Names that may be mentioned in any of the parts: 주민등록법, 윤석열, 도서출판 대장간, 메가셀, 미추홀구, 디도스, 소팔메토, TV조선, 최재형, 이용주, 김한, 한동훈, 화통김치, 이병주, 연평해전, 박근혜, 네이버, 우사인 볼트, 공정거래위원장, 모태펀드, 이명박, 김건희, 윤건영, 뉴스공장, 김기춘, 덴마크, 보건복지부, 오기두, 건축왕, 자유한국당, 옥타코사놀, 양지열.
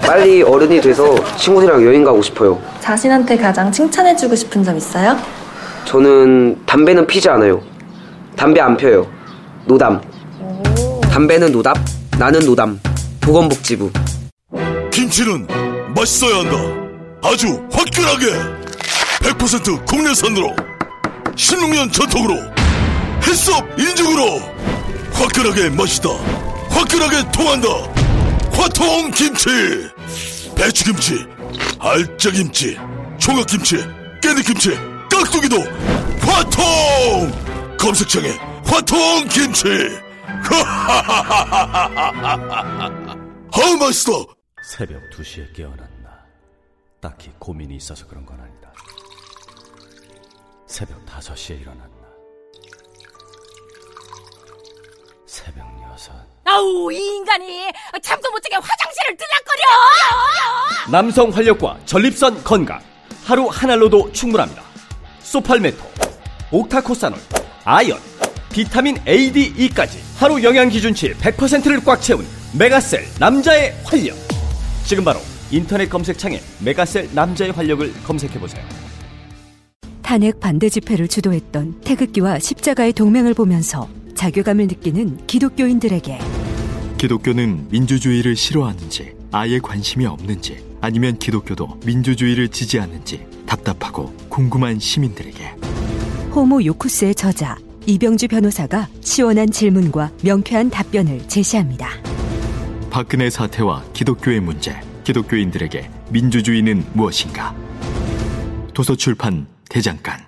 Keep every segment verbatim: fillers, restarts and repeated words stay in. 빨리 어른이 돼서 친구들이랑 여행 가고 싶어요. 자신한테 가장 칭찬해주고 싶은 점 있어요? 저는 담배는 피지 않아요. 담배 안 펴요. 노담. 오. 담배는 노답, 나는 노담. 보건복지부. 김치는 맛있어야 한다. 아주 화끈하게 백 퍼센트 국내산으로 십육 년 전통으로 햇섭 인증으로 화끈하게 맛있다. 화끈하게 통한다. 화통 김치, 배추김치, 알짜김치, 총각김치, 깨잎김치, 깍두기도 화통! 검색창에 화통김치! 하하하하하하하! 아우 맛있어! 새벽 두 시에 깨어났나. 딱히 고민이 있어서 그런 건 아니다. 새벽 다섯 시에 일어났나. 새벽 여섯. 아우, 이 인간이 잠도 못 자게 화장실을 들락거려! 남성 활력과 전립선 건강, 하루 한 알로도 충분합니다. 소팔메토, 옥타코사놀, 아연, 비타민 에이 디 이까지 하루 영양기준치 백 퍼센트를 꽉 채운 메가셀 남자의 활력. 지금 바로 인터넷 검색창에 메가셀 남자의 활력을 검색해보세요. 탄핵 반대 집회를 주도했던 태극기와 십자가의 동맹을 보면서 자괴감을 느끼는 기독교인들에게, 기독교는 민주주의를 싫어하는지 아예 관심이 없는지 아니면 기독교도 민주주의를 지지하는지 답답하고 궁금한 시민들에게 호모 요쿠스의 저자 이병주 변호사가 시원한 질문과 명쾌한 답변을 제시합니다. 박근혜 사태와 기독교의 문제, 기독교인들에게 민주주의는 무엇인가? 도서출판 대장간.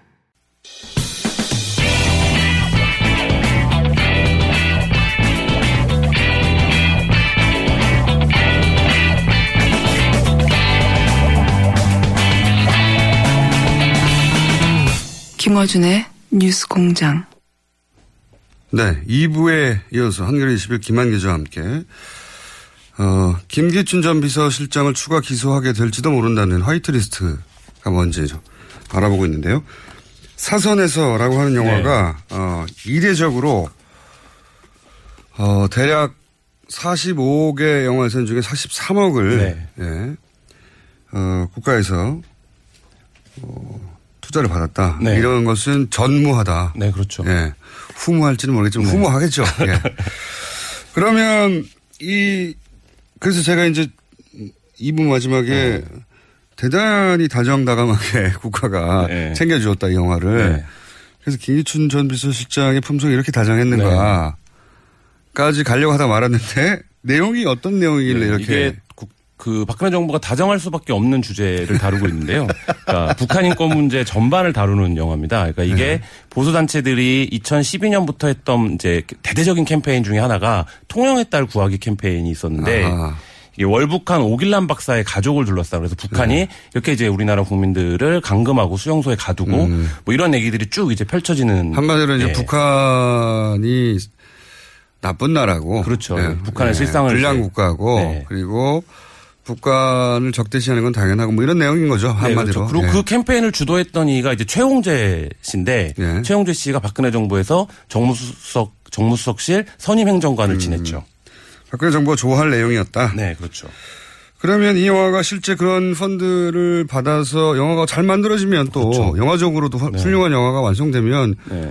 김어준의 뉴스공장. 네, 이 부에 이어서 한겨레 이십일 김한 기자와 함께 어, 김기춘 전 비서실장을 추가 기소하게 될지도 모른다는 화이트리스트가 뭔지 좀 알아보고 있는데요. 사선에서라고 하는 영화가 네. 어, 이례적으로 어, 대략 사십오 개 영화선 중에 사십삼 억을 네. 예, 어, 국가에서 어, 투자를 받았다. 네. 이런 것은 전무하다. 네, 그렇죠. 예. 후무할지는 모르겠지만 네. 후무하겠죠. 예. 그러면 이 그래서 제가 이제 이 부 마지막에 네. 대단히 다정다감하게 국가가 네. 챙겨주었다 이 영화를. 네. 그래서 김기춘 전 비서실장의 품성이 이렇게 다정했는가까지 가려고 하다 말았는데 내용이 어떤 내용이길래 네. 이렇게. 이게 그 박근혜 정부가 다정할 수밖에 없는 주제를 다루고 있는데요. 그러니까 북한 인권 문제 전반을 다루는 영화입니다. 그러니까 이게 네. 보수 단체들이 이천십이 년부터 했던 이제 대대적인 캠페인 중에 하나가 통영의 딸 구하기 캠페인이 있었는데 아하. 월북한 오길남 박사의 가족을 둘러싸고 그래서 북한이 네. 이렇게 이제 우리나라 국민들을 감금하고 수용소에 가두고 음. 뭐 이런 얘기들이 쭉 이제 펼쳐지는. 한마디로 이제 네. 북한이 나쁜 나라고. 그렇죠. 네. 북한의 네. 실상을. 불량 국가고 네. 그리고. 북한을 적대시하는 건 당연하고 뭐 이런 내용인 거죠. 한마디로. 네, 그렇죠. 그리고 예. 그 캠페인을 주도했던 이가 이제 최홍재 씨인데 예. 최홍재 씨가 박근혜 정부에서 정무수석, 정무수석실 선임행정관을 음, 지냈죠. 박근혜 정부가 좋아할 내용이었다. 네, 그렇죠. 그러면 이 영화가 실제 그런 펀드를 받아서 영화가 잘 만들어지면 또 그렇죠. 영화적으로도 네. 훌륭한 영화가 완성되면 네.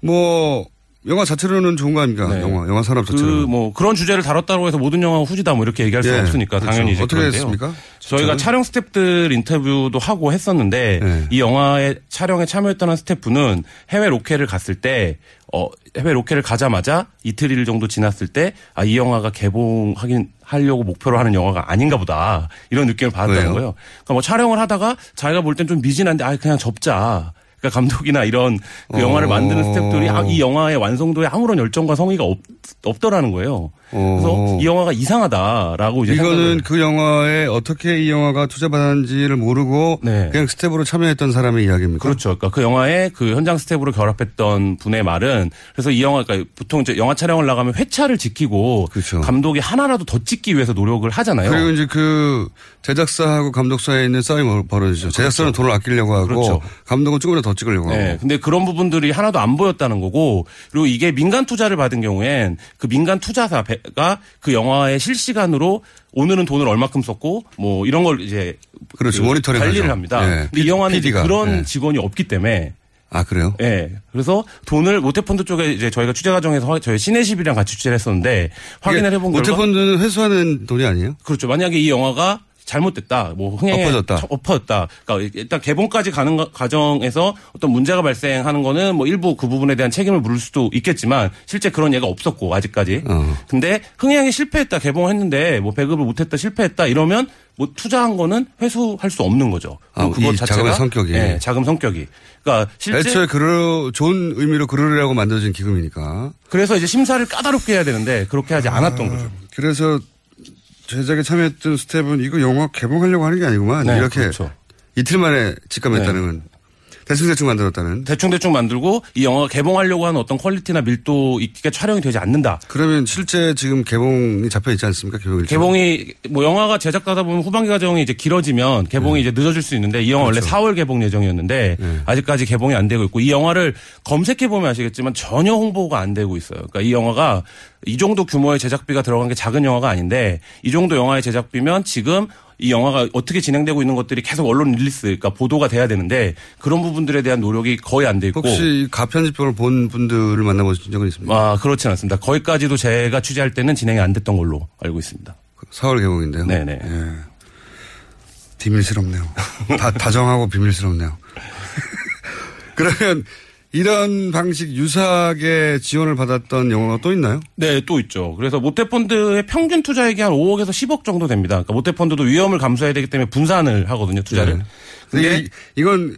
뭐 영화 자체로는 좋은 거 아닙니까? 네. 영화, 영화 산업 자체로. 그 뭐 그런 주제를 다뤘다고 해서 모든 영화 후지다 뭐 이렇게 얘기할 수 네. 없으니까 그렇죠. 당연히 이제 어떻게 그런데요. 했습니까? 저희가 진짜는? 촬영 스태프들 인터뷰도 하고 했었는데 네. 이 영화의 촬영에 참여했던 한 스태프는 해외 로케를 갔을 때 어, 해외 로케를 가자마자 이틀 정도 지났을 때 아, 이 영화가 개봉하긴 하려고 목표로 하는 영화가 아닌가 보다 이런 느낌을 받았다는 거예요. 그러니까 뭐 촬영을 하다가 자기가 볼 땐 좀 미진한데 아 그냥 접자. 그러니까 감독이나 이런 그 영화를 만드는 스태프들이 이 영화의 완성도에 아무런 열정과 성의가 없, 없더라는 거예요. 그래서 오. 이 영화가 이상하다라고 이제 이거는 그 영화에 어떻게 이 영화가 투자받았는지를 모르고 네. 그냥 스텝으로 참여했던 사람의 이야기입니까? 그렇죠. 그러니까 그 영화에 그 현장 스텝으로 결합했던 분의 말은 그래서 이 영화 그러니까 보통 이제 영화 촬영을 나가면 회차를 지키고 그렇죠. 감독이 하나라도 더 찍기 위해서 노력을 하잖아요. 그리고 이제 그 제작사하고 감독사에 있는 싸움이 벌어지죠. 제작사는 그렇죠. 돈을 아끼려고 하고 그렇죠. 감독은 조금이라도 더 찍으려고 네. 하고. 근데 그런 부분들이 하나도 안 보였다는 거고 그리고 이게 민간 투자를 받은 경우엔 그 민간 투자사 가 그 영화에 실시간으로 오늘은 돈을 얼마큼 썼고 뭐 이런 걸 이제 그렇죠. 그 모니터링 관리를 하죠. 합니다. 네. 근데 이 영화는 피디가. 그런 네. 직원이 없기 때문에 아 그래요? 예. 네. 그래서 돈을 모태펀드 쪽에 이제 저희가 취재 과정에서 저희 시내십이랑 같이 취재를 했었는데 확인을 해본 결과 모태펀드는 회수하는 돈이 아니에요? 그렇죠. 만약에 이 영화가 잘못됐다. 뭐 흥행에 엎어졌다. 엎어졌다. 그러니까 일단 개봉까지 가는 과정에서 어떤 문제가 발생하는 거는 뭐 일부 그 부분에 대한 책임을 물을 수도 있겠지만 실제 그런 예가 없었고 아직까지. 어. 근데 흥행에 실패했다. 개봉했는데 뭐 배급을 못했다. 실패했다. 이러면 뭐 투자한 거는 회수할 수 없는 거죠. 아, 그거 자체가 자금의 성격이. 네, 자금 성격이. 그러니까 실제 애초에 그럴 좋은 의미로 그러려고 만들어진 기금이니까. 그래서 이제 심사를 까다롭게 해야 되는데 그렇게 하지 않았던 아, 거죠. 그래서. 제작에 참여했던 스텝은 이거 영화 개봉하려고 하는 게 아니구만. 네, 이렇게 그렇죠. 이틀 만에 직감했다는 건. 네. 대충대충 만들었다는. 대충대충 만들고 이 영화가 개봉하려고 하는 어떤 퀄리티나 밀도 있게 촬영이 되지 않는다. 그러면 실제 지금 개봉이 잡혀 있지 않습니까? 개봉이. 개봉이 뭐 영화가 제작하다 보면 후반기 과정이 이제 길어지면 개봉이 네. 이제 늦어질 수 있는데 이 영화 그렇죠. 원래 사월 개봉 예정이었는데 네. 아직까지 개봉이 안 되고 있고 이 영화를 검색해보면 아시겠지만 전혀 홍보가 안 되고 있어요. 그러니까 이 영화가 이 정도 규모의 제작비가 들어간 게 작은 영화가 아닌데 이 정도 영화의 제작비면 지금 이 영화가 어떻게 진행되고 있는 것들이 계속 언론 릴리스, 그러니까 보도가 돼야 되는데 그런 부분들에 대한 노력이 거의 안 돼 있고. 혹시 가편집본을 본 분들을 만나보신 적은 있습니까? 아, 그렇진 않습니다. 거기까지도 제가 취재할 때는 진행이 안 됐던 걸로 알고 있습니다. 사월 개봉인데요? 네네. 예. 비밀스럽네요. 다, 다정하고 비밀스럽네요. 그러면 이런 방식 유사하게 지원을 받았던 영화가 또 있나요? 네, 또 있죠. 그래서 모태펀드의 평균 투자액이 한 오억에서 십억 정도 됩니다. 그러니까 모태펀드도 위험을 감수해야 되기 때문에 분산을 하거든요, 투자를. 네. 근데 이, 이건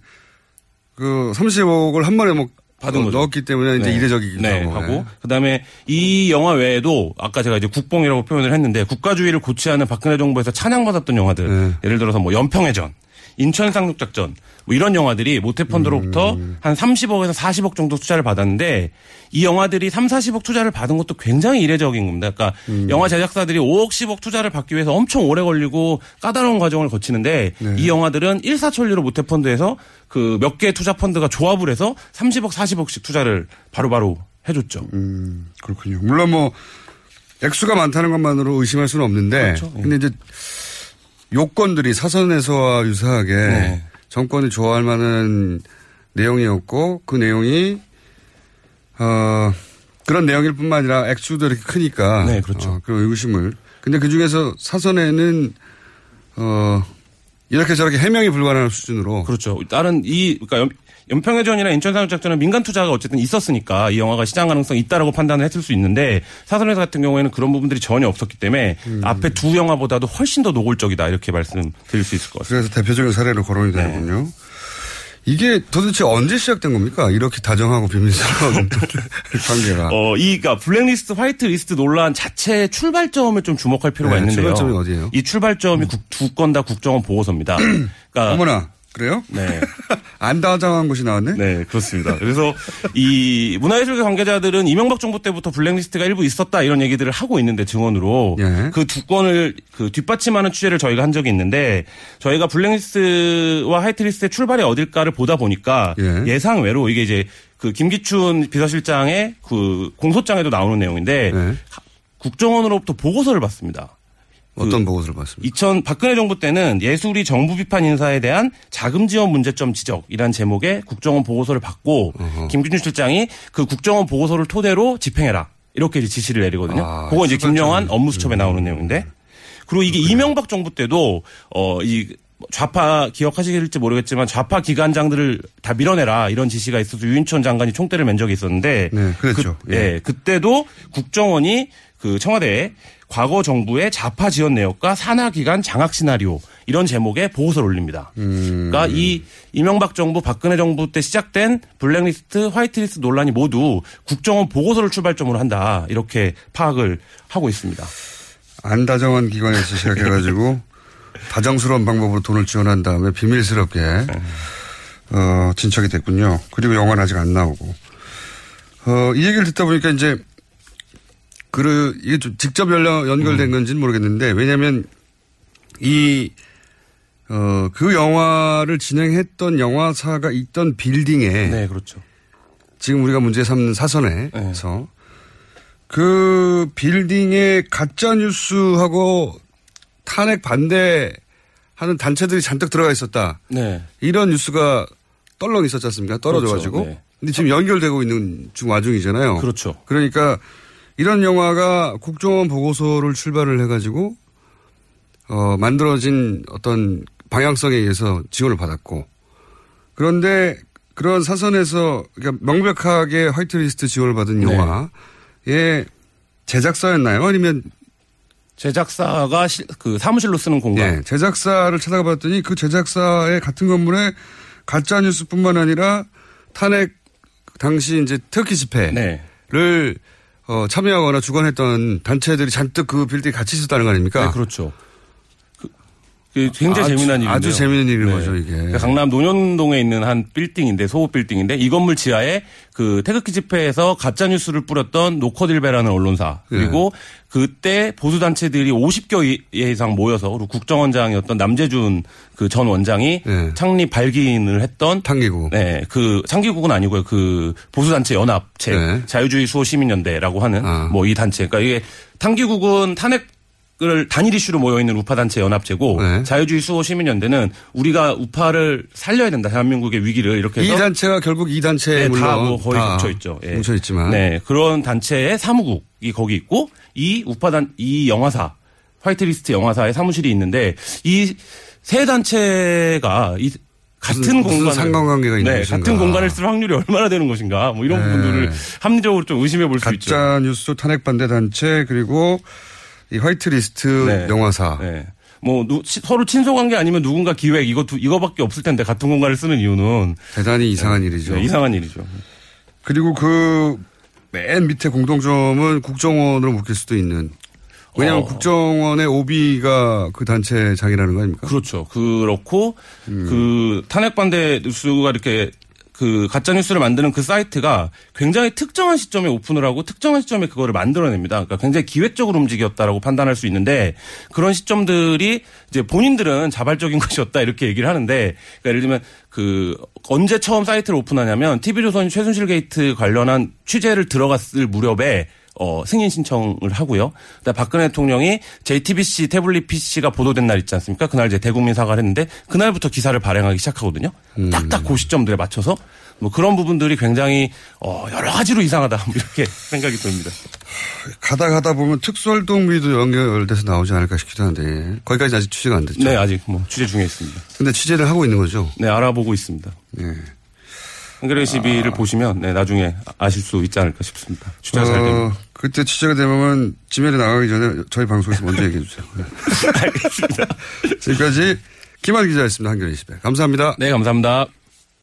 그 삼십억을 한 번에 뭐 받은 거죠. 넣었기 때문에 이제 네. 이례적이기도 네. 하고. 네. 그다음에 이 영화 외에도 아까 제가 이제 국뽕이라고 표현을 했는데 국가주의를 고취하는 박근혜 정부에서 찬양받았던 영화들. 네. 예를 들어서 뭐 연평해전. 인천상륙작전 뭐 이런 영화들이 모태펀드로부터 음. 한 삼십억에서 사십억 정도 투자를 받았는데 이 영화들이 삼, 사십억 투자를 받은 것도 굉장히 이례적인 겁니다. 그러니까 음. 영화 제작사들이 오억, 십억 투자를 받기 위해서 엄청 오래 걸리고 까다로운 과정을 거치는데 네. 이 영화들은 일사천리로 모태펀드에서 그 몇 개의 투자 펀드가 조합을 해서 삼십억, 사십억씩 투자를 바로바로 해줬죠. 음, 그렇군요. 물론 뭐 액수가 많다는 것만으로 의심할 수는 없는데 그렇죠. 근데 이제 요건들이 사선에서와 유사하게 네. 정권이 좋아할 만한 내용이었고 그 내용이 어 그런 내용일 뿐만 아니라 액수도 이렇게 크니까 네, 그렇죠. 어, 그 의구심을. 근데 그중에서 사선에는 어 이렇게 저렇게 해명이 불가능한 수준으로 그렇죠. 다른 이 그러니까 연평해전이나 인천상륙작전은 민간 투자가 어쨌든 있었으니까 이 영화가 시장 가능성이 있다라고 판단을 했을 수 있는데 사선에서 같은 경우에는 그런 부분들이 전혀 없었기 때문에 음. 앞에 두 영화보다도 훨씬 더 노골적이다 이렇게 말씀드릴 수 있을 것 같습니다. 그래서 대표적인 사례로 거론이 네. 되는군요. 이게 도대체 언제 시작된 겁니까? 이렇게 다정하고 비밀스러운 관계가. 어, 이, 그러니까 블랙리스트, 화이트리스트 논란 자체의 출발점을 좀 주목할 필요가 네, 있는데요. 출발점이 어디예요? 이 출발점이 음. 두 건 다 국정원 보고서입니다. 그러니까 어머나. 그래요? 네. 안 다정한 곳이 나왔네? 네, 그렇습니다. 그래서 이 문화예술계 관계자들은 이명박 정부 때부터 블랙리스트가 일부 있었다 이런 얘기들을 하고 있는데 증언으로 예. 그 두 건을 그 뒷받침하는 취재를 저희가 한 적이 있는데 저희가 블랙리스트와 화이트리스트의 출발이 어딜까를 보다 보니까 예. 예상외로 이게 이제 그 김기춘 비서실장의 그 공소장에도 나오는 내용인데 예. 국정원으로부터 보고서를 받습니다. 그 어떤 보고서를 봤습니까? 이천 박근혜 정부 때는 예술이 정부 비판 인사에 대한 자금 지원 문제점 지적이라는 제목의 국정원 보고서를 받고 어허. 김기춘 실장이 그 국정원 보고서를 토대로 집행해라 이렇게 이제 지시를 내리거든요. 아, 그거 이제 김영환 업무수첩에 음. 나오는 내용인데 그리고 이게 그래. 이명박 정부 때도 어, 이 좌파 기억하실지 모르겠지만 좌파 기관장들을 다 밀어내라 이런 지시가 있어서 유인천 장관이 총대를 맨 적이 있었는데 네, 그랬죠. 그, 예. 예, 그때도 국정원이 그 청와대에 과거 정부의 자파 지원 내역과 산하 기간 장악 시나리오 이런 제목의 보고서를 올립니다. 음. 그러니까 이 이명박 정부, 박근혜 정부 때 시작된 블랙리스트, 화이트리스트 논란이 모두 국정원 보고서를 출발점으로 한다. 이렇게 파악을 하고 있습니다. 안다정한 기관에서 시작해가지고 다정스러운 방법으로 돈을 지원한 다음에 비밀스럽게 어, 진척이 됐군요. 그리고 영화는 아직 안 나오고. 어, 이 얘기를 듣다 보니까 이제 그 이게 좀 직접 연결, 연결된 건지는 모르겠는데 왜냐하면 이 어, 그 영화를 진행했던 영화사가 있던 빌딩에 네, 그렇죠. 지금 우리가 문제 삼는 사선에서 네. 그 빌딩에 가짜뉴스하고 탄핵 반대하는 단체들이 잔뜩 들어가 있었다. 네. 이런 뉴스가 떨렁 있었지 않습니까? 떨어져가지고. 그렇죠. 네. 근데 지금 연결되고 있는 중 와중이잖아요. 그렇죠. 그러니까 이런 영화가 국정원 보고서를 출발을 해가지고 어, 만들어진 어떤 방향성에 의해서 지원을 받았고 그런데 그런 사선에서 그러니까 명백하게 화이트리스트 지원을 받은 영화의 네. 제작사였나요? 아니면 제작사가 시, 그 사무실로 쓰는 공간. 네, 제작사를 찾아가 봤더니 그 제작사의 같은 건물에 가짜 뉴스뿐만 아니라 탄핵 당시 이제 터키 집회를 네. 어, 참여하거나 주관했던 단체들이 잔뜩 그 빌딩에 같이 있었다는 거 아닙니까? 네, 그렇죠. 그, 그 굉장히 아주, 재미난 일이네요. 아주 재미난 일인 네. 거죠, 이게. 강남 논현동에 있는 한 빌딩인데, 소호 빌딩인데, 이 건물 지하에 그 태극기 집회에서 가짜뉴스를 뿌렸던 노컷일베라는 언론사, 그리고 네. 그때 보수단체들이 오십 개 이상 모여서, 그리고 국정원장이었던 남재준 그 전 원장이 네. 창립 발기인을 했던. 탄기국. 네. 그, 창기국은 아니고요. 그 보수단체 연합체. 네. 자유주의 수호시민연대라고 하는 아. 뭐 이 단체. 그러니까 이게 탄기국은 탄핵을 단일 이슈로 모여있는 우파단체 연합체고. 네. 자유주의 수호시민연대는 우리가 우파를 살려야 된다. 대한민국의 위기를 이렇게 해서. 이 단체가 결국 이 단체에. 네, 다 뭐 거의 다 뭉쳐있죠. 예. 뭉쳐있지만. 네. 그런 단체의 사무국. 이 거기 있고 이 우파단 이 영화사 화이트리스트 영화사의 사무실이 있는데 이 세 단체가 이 같은 공간 상관관계가 있는 네, 같은 공간을 쓸 확률이 얼마나 되는 것인가 뭐 이런 네. 부분들을 합리적으로 좀 의심해 볼 수 있죠. 가짜 뉴스 탄핵 반대 단체 그리고 이 화이트리스트 네. 영화사. 네. 뭐 누, 서로 친소관계 아니면 누군가 기획 이거 두, 이거밖에 없을 텐데 같은 공간을 쓰는 이유는 대단히 이상한 네. 일이죠. 네, 이상한 일이죠. 그리고 그 맨 밑에 공통점은 국정원으로 묶일 수도 있는. 왜냐하면 어. 국정원의 오비가 그 단체 장이라는 거 아닙니까? 그렇죠. 그렇고 음. 그 탄핵 반대 뉴스가 이렇게 그 가짜 뉴스를 만드는 그 사이트가 굉장히 특정한 시점에 오픈을 하고 특정한 시점에 그거를 만들어냅니다. 그러니까 굉장히 기획적으로 움직였다라고 판단할 수 있는데 그런 시점들이 이제 본인들은 자발적인 것이었다 이렇게 얘기를 하는데 그러니까 예를 들면 그 언제 처음 사이트를 오픈하냐면 티비조선 최순실 게이트 관련한 취재를 들어갔을 무렵에 어, 승인 신청을 하고요. 그다음 박근혜 대통령이 제이티비씨 태블릿 피씨가 보도된 날 있지 않습니까? 그날 이제 대국민 사과를 했는데 그날부터 기사를 발행하기 시작하거든요. 음. 딱딱 그 시점들에 맞춰서 뭐 그런 부분들이 굉장히 어, 여러 가지로 이상하다 이렇게 생각이 듭니다. 가다 가다 보면 특수활동비도 연결돼서 나오지 않을까 싶기도 한데 거기까지 아직 취재가 안 됐죠? 네, 아직 뭐 취재 중에 있습니다. 근데 취재를 하고 있는 거죠? 네, 알아보고 있습니다. 네. 한겨레 티비를 아. 보시면 네, 나중에 아실 수 있지 않을까 싶습니다. 취재가 잘 됩니다. 어, 그때 취재가 되면 지면에 나가기 전에 저희 방송에서 먼저 얘기해 주세요. 알겠습니다. 지금까지 김한 기자였습니다. 한겨레 티비. 감사합니다. 네, 감사합니다.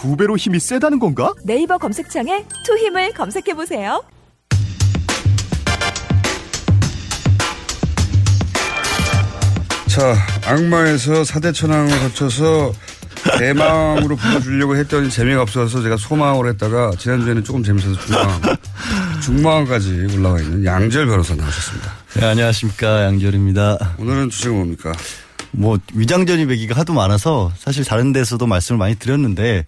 두 배로 힘이 세다는 건가? 네이버 검색창에 투 힘을 검색해보세요. 자, 악마에서 사대천왕을 거쳐서 대망으로 불러주려고 했더니 재미가 없어서 제가 소망을 했다가 지난주에는 조금 재밌어서 중망, 중망까지 올라와 있는 양지열 변호사 나오셨습니다. 네, 안녕하십니까. 양지열입니다. 오늘은 주제가 뭡니까? 뭐 위장전입 얘기가 하도 많아서 사실 다른 데서도 말씀을 많이 드렸는데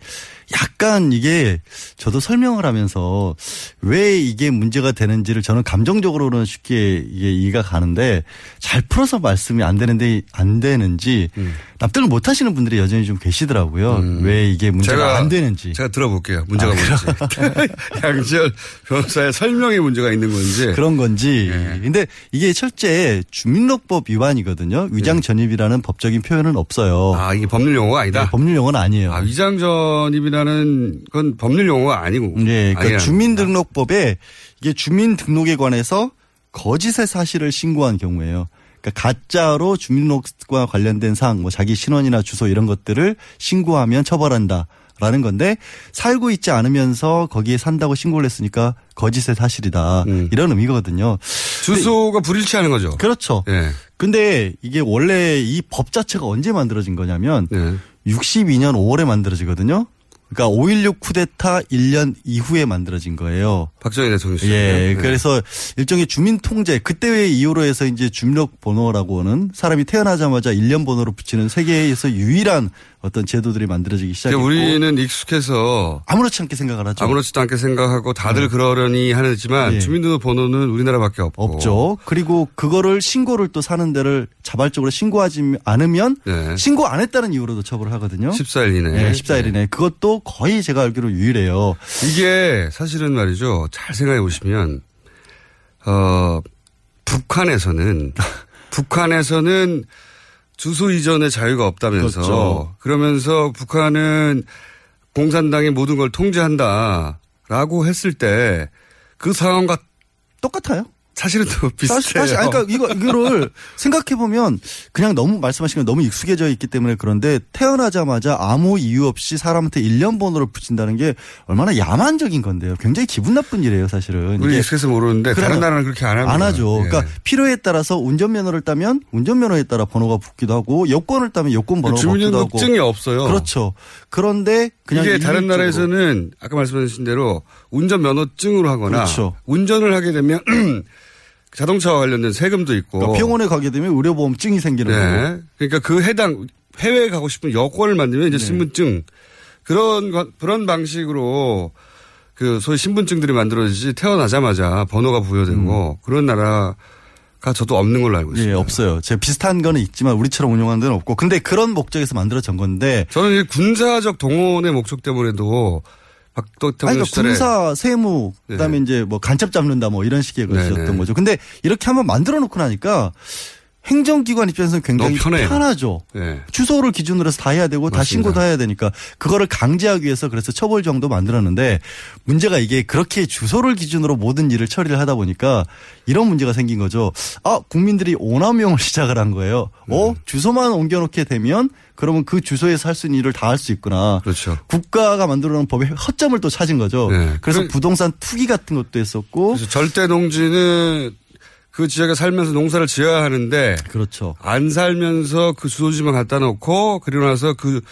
약간 이게 저도 설명을 하면서 왜 이게 문제가 되는지를 저는 감정적으로는 쉽게 이게 이해가 가는데 잘 풀어서 말씀이 안 되는데 안 되는지 음. 납득을 못 하시는 분들이 여전히 좀 계시더라고요. 음. 왜 이게 문제가 제가, 안 되는지. 제가 들어볼게요. 문제가 아, 뭔지. 양지열 변호사의 설명에 문제가 있는 건지. 그런 건지. 네. 근데 이게 실제 주민등록법 위반이거든요. 위장전입이라는 네. 법적인 표현은 없어요. 아, 이게 법률 용어가 아니다? 네, 법률 용어는 아니에요. 아, 위장전입이나 는 그건 법률 용어가 아니고. 네, 그러니까 주민등록법에 이게 주민등록에 관해서 거짓의 사실을 신고한 경우예요. 그러니까 가짜로 주민등록과 관련된 사항, 뭐 자기 신원이나 주소 이런 것들을 신고하면 처벌한다라는 건데 살고 있지 않으면서 거기에 산다고 신고를 했으니까 거짓의 사실이다 음. 이런 의미거든요. 주소가 불일치하는 거죠. 그렇죠. 네. 근데 이게 원래 이 법 자체가 언제 만들어진 거냐면 네. 육십이 년 오월에 만들어지거든요. 그러니까 오일육 쿠데타 일 년 이후에 만들어진 거예요. 박정희 대통령 시절. 예. 네. 그래서 일종의 주민 통제 그때의 이유로 해서 이제 주민등록 번호라고 하는 사람이 태어나자마자 일 년 번호로 붙이는 세계에서 유일한 어떤 제도들이 만들어지기 시작했고. 우리는 익숙해서 아무렇지 않게 생각을 하죠. 아무렇지도 않게 생각하고 다들 네. 그러려니 하지만 네. 주민등록 번호는 우리나라밖에 없고. 없죠. 그리고 그거를 신고를 또 사는 데를 자발적으로 신고하지 않으면 네. 신고 안 했다는 이유로도 처벌을 하거든요. 십사 일 이내. 네. 십사 일 이내. 네. 그것도 거의 제가 알기로 유일해요. 이게 사실은 말이죠. 잘 생각해 보시면 어, 북한에서는 북한에서는 주소 이전의 자유가 없다면서 그렇죠. 그러면서 북한은 공산당이 모든 걸 통제한다라고 했을 때 그 상황과 똑같아요. 사실은 또 비슷해요. 사실, 아니, 그러니까 이거, 이거를 생각해보면 그냥 너무 말씀하시면 너무 익숙해져 있기 때문에 그런데 태어나자마자 아무 이유 없이 사람한테 일 년 번호를 붙인다는 게 얼마나 야만적인 건데요. 굉장히 기분 나쁜 일이에요, 사실은. 우리 익숙해서 모르는데 다른 나라는 그렇게 안 합니다. 안 하죠. 예. 그러니까 필요에 따라서 운전면허를 따면 운전면허에 따라 번호가 붙기도 하고 여권을 따면 여권 번호가 붙기도 하고. 주민등록증이 없어요. 그렇죠. 그런데 그냥 이게 다른 나라에서는 아까 말씀하신 대로 운전면허증으로 하거나 그렇죠. 운전을 하게 되면 자동차와 관련된 세금도 있고. 그러니까 병원에 가게 되면 의료보험증이 생기는 네. 거고. 그러니까 그 해당 해외에 가고 싶은 여권을 만들면 이제 네. 신분증. 그런 그런 방식으로 그 소위 신분증들이 만들어지지 태어나자마자 번호가 부여되고 음. 그런 나라 가 저도 없는 걸로 알고 있습니다. 예, 없어요. 제가 비슷한 거는 있지만 우리처럼 운영하는 데는 없고. 근데 그런 목적에서 만들어진 건데. 저는 이제 군사적 동원의 목적 때문에도 박도 그러니까 군사 세무 그다음에 네. 이제 뭐 간첩 잡는다 뭐 이런 식의 것이었던 거죠. 근데 이렇게 한번 만들어 놓고 나니까 행정기관 입장에서는 굉장히 편하죠. 네. 주소를 기준으로 해서 다 해야 되고 맞습니다. 다 신고 다 해야 되니까 그거를 강제하기 위해서 그래서 처벌정도 만들었는데 문제가 이게 그렇게 주소를 기준으로 모든 일을 처리를 하다 보니까 이런 문제가 생긴 거죠. 아, 국민들이 오남용을 시작을 한 거예요. 음. 어, 주소만 옮겨놓게 되면 그러면 그 주소에서 할 수 있는 일을 다 할 수 있구나. 그렇죠. 국가가 만들어놓은 법의 허점을 또 찾은 거죠. 네. 그래서 그, 부동산 투기 같은 것도 했었고. 절대 농지는 그 지역에 살면서 농사를 지어야 하는데. 그렇죠. 안 살면서 그 주소지만 갖다 놓고, 그리고 나서 그,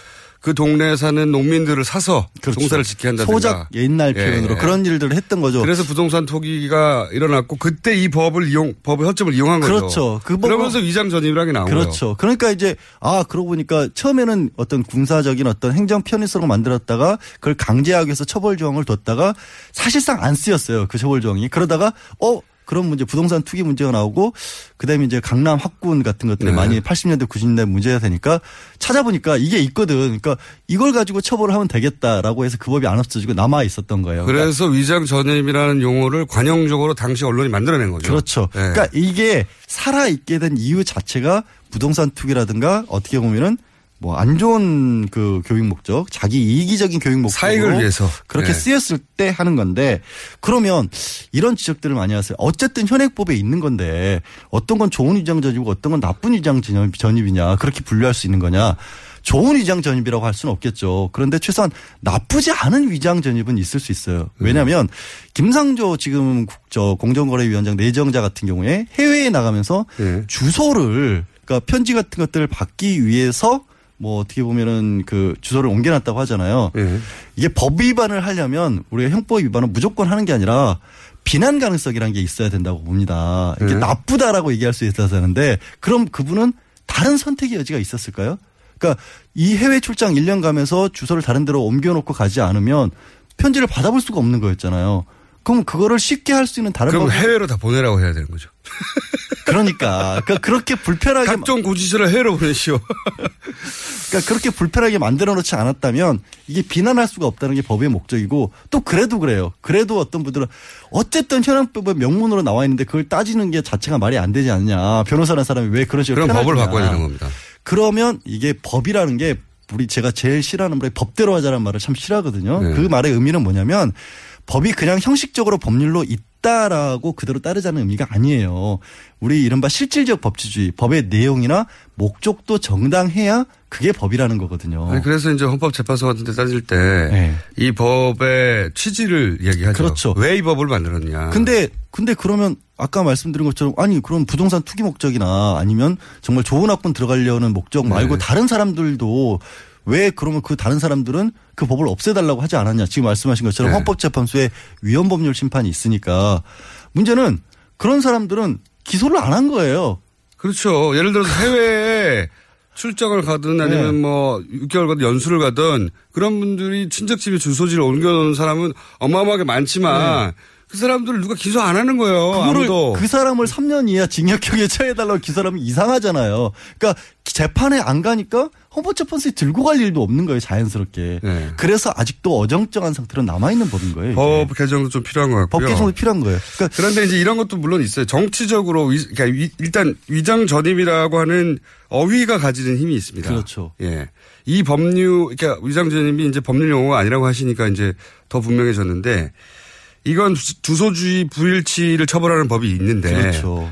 그 동네에 사는 농민들을 사서. 그렇죠. 농사를 짓게 한다든가. 소작 옛날 표현으로 예. 그런 일들을 했던 거죠. 그래서 부동산 투기가 일어났고, 그때 이 법을 이용, 법의 허점을 이용한 그렇죠. 거죠. 그렇죠. 그 법은. 그러면서 위장전입이라는 게 나오고요. 그렇죠. 그러니까 이제, 아, 그러고 보니까 처음에는 어떤 군사적인 어떤 행정 편의성을 만들었다가, 그걸 강제하기 위해서 처벌조항을 뒀다가, 사실상 안 쓰였어요. 그 처벌조항이. 그러다가, 어? 그런 문제, 부동산 투기 문제가 나오고 그다음에 이제 강남 학군 같은 것들이 네. 많이 팔십 년대 구십 년대 문제가 되니까 찾아보니까 이게 있거든. 그러니까 이걸 가지고 처벌을 하면 되겠다라고 해서 그 법이 안 없어지고 남아 있었던 거예요. 그래서 그러니까. 위장전입이라는 용어를 관용적으로 당시 언론이 만들어낸 거죠. 그렇죠. 네. 그러니까 이게 살아있게 된 이유 자체가 부동산 투기라든가 어떻게 보면은 뭐 안 좋은 그 교육 목적, 자기 이기적인 교육 목적으로 사익을 위해서 그렇게 네. 쓰였을 때 하는 건데 그러면 이런 지적들을 많이 하세요. 어쨌든 현행법에 있는 건데 어떤 건 좋은 위장전입이고 어떤 건 나쁜 위장전입이냐 그렇게 분류할 수 있는 거냐. 좋은 위장전입이라고 할 수는 없겠죠. 그런데 최소한 나쁘지 않은 위장전입은 있을 수 있어요. 왜냐하면 음. 김상조 지금 저 공정거래위원장 내정자 같은 경우에 해외에 나가면서 네. 주소를 그러니까 편지 같은 것들을 받기 위해서 뭐 어떻게 보면은 그 주소를 옮겨놨다고 하잖아요. 예. 이게 법 위반을 하려면 우리가 형법 위반은 무조건 하는 게 아니라 비난 가능성이라는 게 있어야 된다고 봅니다. 이게 예. 나쁘다라고 얘기할 수 있어야 되는데 그럼 그분은 다른 선택의 여지가 있었을까요? 그러니까 이 해외 출장 일 년 가면서 주소를 다른 데로 옮겨놓고 가지 않으면 편지를 받아볼 수가 없는 거였잖아요. 그럼 그거를 쉽게 할 수 있는 다른 방법. 그럼 해외로 다 보내라고 해야 되는 거죠. 그러니까. 그러니까 그렇게 불편하게. 각종 고지서를 해외로 보내시오. 그러니까 그렇게 불편하게 만들어 놓지 않았다면 이게 비난할 수가 없다는 게 법의 목적이고 또 그래도 그래요. 그래도 어떤 분들은 어쨌든 현행법의 명문으로 나와 있는데 그걸 따지는 게 자체가 말이 안 되지 않느냐. 변호사라는 사람이 왜 그런 식으로. 그럼 법을 바꿔야 되는 겁니다. 그러면 이게 법이라는 게 우리 제가 제일 싫어하는 말이 법대로 하자라는 말을 참 싫어하거든요. 네. 그 말의 의미는 뭐냐면 법이 그냥 형식적으로 법률로 있다라고 그대로 따르자는 의미가 아니에요. 우리 이른바 실질적 법치주의, 법의 내용이나 목적도 정당해야 그게 법이라는 거거든요. 아니, 그래서 이제 헌법재판소 같은 데 따질 때 이 네. 법의 취지를 얘기하죠. 그렇죠. 왜 이 법을 만들었냐. 근데, 근데 그러면 아까 말씀드린 것처럼 아니, 그럼 부동산 투기 목적이나 아니면 정말 좋은 학군 들어가려는 목적 말고 네. 다른 사람들도 왜 그러면 그 다른 사람들은 그 법을 없애달라고 하지 않았냐. 지금 말씀하신 것처럼 네. 헌법재판소에 위헌법률 심판이 있으니까. 문제는 그런 사람들은 기소를 안 한 거예요. 그렇죠. 예를 들어서 해외에 출장을 가든 아니면 네. 뭐 육 개월 가든 연수를 가든 그런 분들이 친척집에 주소지를 옮겨놓은 사람은 어마어마하게 많지만 네. 그 사람들을 누가 기소 안 하는 거예요. 그거를 아무도. 그 사람을 삼 년 이하 징역형에 처해달라고 기소하면 이상하잖아요. 그러니까 재판에 안 가니까 헌법재판소에 들고 갈 일도 없는 거예요. 자연스럽게. 네. 그래서 아직도 어정쩡한 상태로 남아있는 법인 거예요. 법 이게. 개정도 좀 필요한 것 같고요. 법 개정도 필요한 거예요. 그러니까 그런데 이제 이런 것도 물론 있어요. 정치적으로 위, 그러니까 위, 일단 위장전입이라고 하는 어휘가 가지는 힘이 있습니다. 그렇죠. 예. 이 법률, 그러니까 위장전입이 이제 법률 용어가 아니라고 하시니까 이제 더 분명해졌는데 이건 주소지 불일치를 처벌하는 법이 있는데 그렇죠.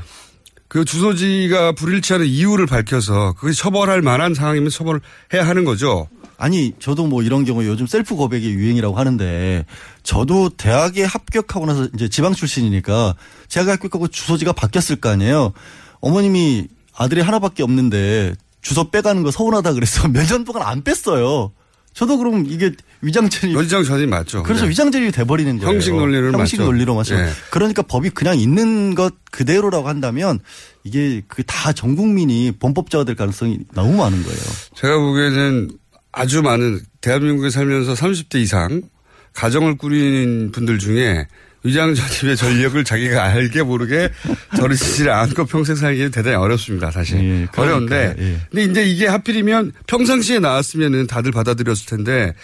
그 주소지가 불일치하는 이유를 밝혀서 그게 처벌할 만한 상황이면 처벌을 해야 하는 거죠. 아니 저도 뭐 이런 경우에 요즘 셀프 고백이 유행이라고 하는데 저도 대학에 합격하고 나서 이제 지방 출신이니까 제가 합격하고 주소지가 바뀌었을 거 아니에요. 어머님이 아들이 하나밖에 없는데 주소 빼가는 거 서운하다 그래서 몇 년 동안 안 뺐어요. 저도 그럼 이게 위장전입. 위장전입 맞죠. 그래서 네. 위장전입이 돼버리는 거예요. 형식 논리를 맞죠. 형식 논리로 맞죠. 네. 그러니까 법이 그냥 있는 것 그대로라고 한다면 이게 그 다 전 국민이 범법자가 될 가능성이 너무 많은 거예요. 제가 보기에는 아주 많은 대한민국에 살면서 삼십 대 이상 가정을 꾸리는 분들 중에 위장전입의 전력을 자기가 알게 모르게 저르치지 않고 평생 살기는 대단히 어렵습니다. 사실. 예, 그러니까, 어려운데. 예. 근데 이제 이게 하필이면 평상시에 나왔으면은 다들 받아들였을 텐데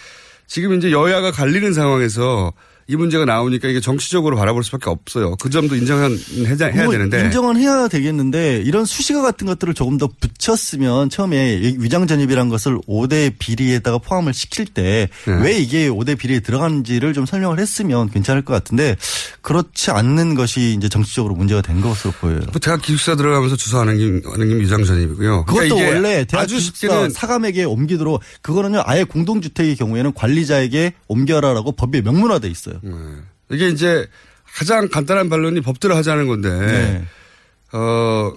지금 이제 여야가 갈리는 상황에서 이 문제가 나오니까 이게 정치적으로 바라볼 수밖에 없어요. 그 점도 인정은 해야 되는데. 인정은 해야 되겠는데 이런 수식어 같은 것들을 조금 더 붙였으면 처음에 위장전입이란 것을 오 대 비리에다가 포함을 시킬 때 왜 네. 이게 오 대 비리에 들어가는지를 좀 설명을 했으면 괜찮을 것 같은데 그렇지 않는 것이 이제 정치적으로 문제가 된 것으로 보여요. 대학 기숙사 들어가면서 주소하는 게, 하는 게 위장전입이고요. 그것도 그러니까 이게 원래 대학 아주 기숙사 사감에게 옮기도록 그거는요 아예 공동주택의 경우에는 관리자에게 옮겨라라고 법에 명문화돼 있어요. 네. 이게 이제 가장 간단한 반론이 법대로 하자는 건데 네. 어,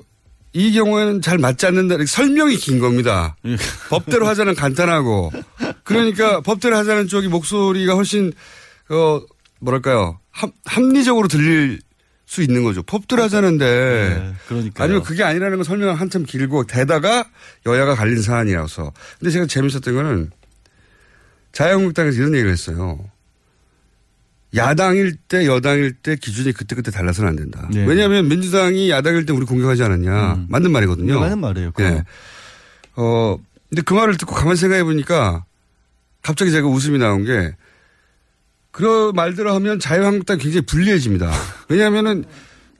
이 경우에는 잘 맞지 않는다. 설명이 긴 겁니다. 법대로 하자는 간단하고 그러니까 법대로 하자는 쪽이 목소리가 훨씬 어, 뭐랄까요 합, 합리적으로 들릴 수 있는 거죠. 법대로 하자는데 네, 그러니까요. 아니면 그게 아니라는 건 설명은 한참 길고 게다가 여야가 갈린 사안이라서. 근데 제가 재밌었던 거는 자유한국당에서 이런 얘기를 했어요. 야당일 때 여당일 때 기준이 그때그때 달라서는 안 된다. 네. 왜냐하면 민주당이 야당일 때 우리 공격하지 않았냐. 음. 맞는 말이거든요. 네, 맞는 말이에요. 네. 어, 근데 그 말을 듣고 가만히 생각해 보니까 갑자기 제가 웃음이 나온 게 그런 말대로 하면 자유한국당 굉장히 불리해집니다. 왜냐하면은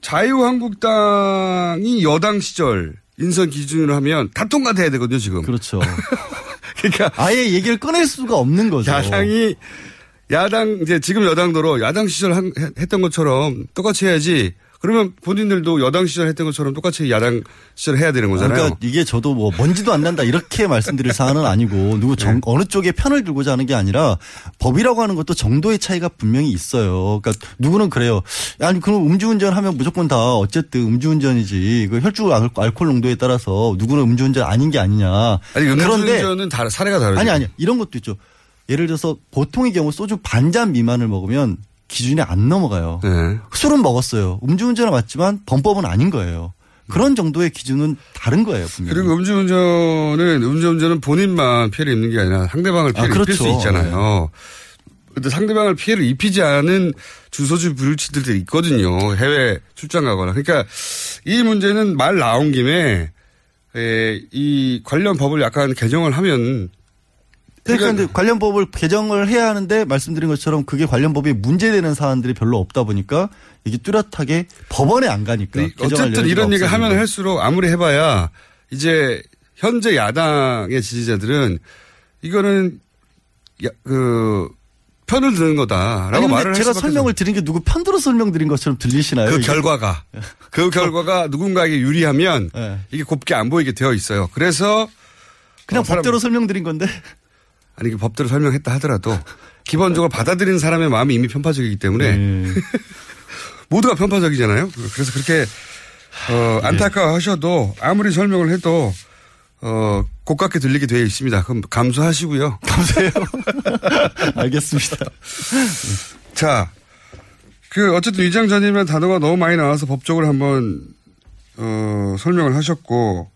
자유한국당이 여당 시절 인선 기준으로 하면 다 통과돼야 되거든요 지금. 그렇죠. 그러니까 아예 얘기를 꺼낼 수가 없는 거죠. 야당이 야당, 이제 지금 여당도로 야당 시절 한, 했던 것처럼 똑같이 해야지. 그러면 본인들도 여당 시절 했던 것처럼 똑같이 야당 시절 해야 되는 거잖아요. 그러니까 이게 저도 뭐 먼지도 안 난다 이렇게 말씀드릴 사안은 아니고 누구 정, 네. 어느 쪽에 편을 들고자 하는 게 아니라 법이라고 하는 것도 정도의 차이가 분명히 있어요. 그러니까 누구는 그래요. 아니 그럼 음주운전 하면 무조건 다 어쨌든 음주운전이지. 그 혈중 알코올 농도에 따라서 누구는 음주운전 아닌 게 아니냐. 아니 음주운전은 다른 사례가 다르죠. 아니 아니 이런 것도 있죠. 예를 들어서 보통의 경우 소주 반잔 미만을 먹으면 기준이 안 넘어가요. 네. 술은 먹었어요. 음주운전은 맞지만 범법은 아닌 거예요. 그런 정도의 기준은 다른 거예요. 분명히. 그리고 음주운전은 음주운전은 본인만 피해를 입는 게 아니라 상대방을 피해를 아, 그렇죠. 입힐 수 있잖아요. 그런데 네. 상대방을 피해를 입히지 않은 주소주 불유치들도 있거든요. 해외 출장 가거나. 그러니까 이 문제는 말 나온 김에 에, 이 관련 법을 약간 개정을 하면. 그러니까 근데 관련 법을 개정을 해야 하는데 말씀드린 것처럼 그게 관련 법이 문제되는 사안들이 별로 없다 보니까 이게 뚜렷하게 법원에 안 가니까. 어쨌든 이런 얘기를 하면 할수록 아무리 해봐야 이제 현재 야당의 지지자들은 이거는 야, 그 편을 드는 거다라고 아니, 말을 했어요. 제가 설명을 드린 게 누구 편들어 설명드린 것처럼 들리시나요? 그 이게? 결과가. 그 결과가 누군가에게 유리하면 네. 이게 곱게 안 보이게 되어 있어요. 그래서. 그냥 어, 법대로 설명드린 건데. 아니, 법대로 설명했다 하더라도 기본적으로 받아들인 사람의 마음이 이미 편파적이기 때문에 네. 모두가 편파적이잖아요. 그래서 그렇게 어, 안타까워하셔도 아무리 설명을 해도 어, 고깝게 들리게 되어 있습니다. 그럼 감수하시고요. 감수해요. 알겠습니다. 자, 그 어쨌든 위장 전이라는 단어가 너무 많이 나와서 법적으로 한번 어, 설명을 하셨고.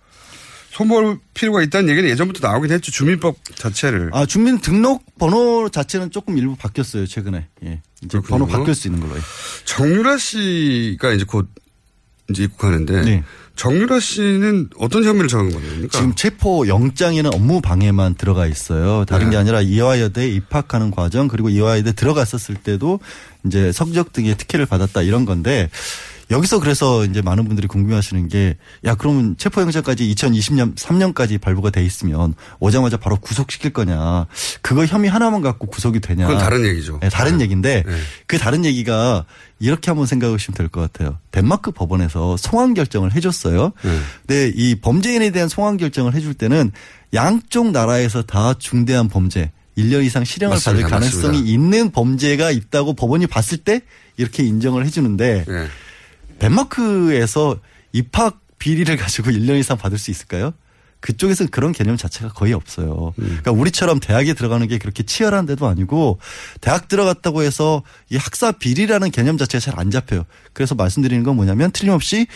손볼 필요가 있다는 얘기는 예전부터 나오긴 했죠. 주민법 자체를. 아, 주민등록 번호 자체는 조금 일부 바뀌었어요. 최근에. 예. 이제 번호 바뀔 수 있는 걸로. 예. 정유라 씨가 이제 곧 이제 입국하는데. 네. 정유라 씨는 어떤 혐의를 적은 겁니까? 지금 체포 영장에는 업무 방해만 들어가 있어요. 다른 네. 게 아니라 이화여대에 입학하는 과정 그리고 이화여대 들어갔었을 때도 이제 성적 등의 특혜를 받았다 이런 건데 여기서 그래서 이제 많은 분들이 궁금해하시는 게 야 그러면 체포영장까지 이천이십년 삼년까지 발부가 돼 있으면 오자마자 바로 구속시킬 거냐 그거 혐의 하나만 갖고 구속이 되냐 그건 다른 얘기죠. 네, 다른 네. 얘기인데 네. 그 다른 얘기가 이렇게 한번 생각해 보시면 될 것 같아요. 덴마크 법원에서 송환 결정을 해줬어요. 네. 근데 이 범죄인에 대한 송환 결정을 해줄 때는 양쪽 나라에서 다 중대한 범죄. 일 년 이상 실형을 맞습니다. 받을 가능성이 맞습니다. 있는 범죄가 있다고 법원이 봤을 때 이렇게 인정을 해주는데 네. 덴마크에서 입학 비리를 가지고 일 년 이상 받을 수 있을까요? 그쪽에서는 그런 개념 자체가 거의 없어요. 음. 그러니까 우리처럼 대학에 들어가는 게 그렇게 치열한 데도 아니고 대학 들어갔다고 해서 이 학사 비리라는 개념 자체가 잘 안 잡혀요. 그래서 말씀드리는 건 뭐냐면 틀림없이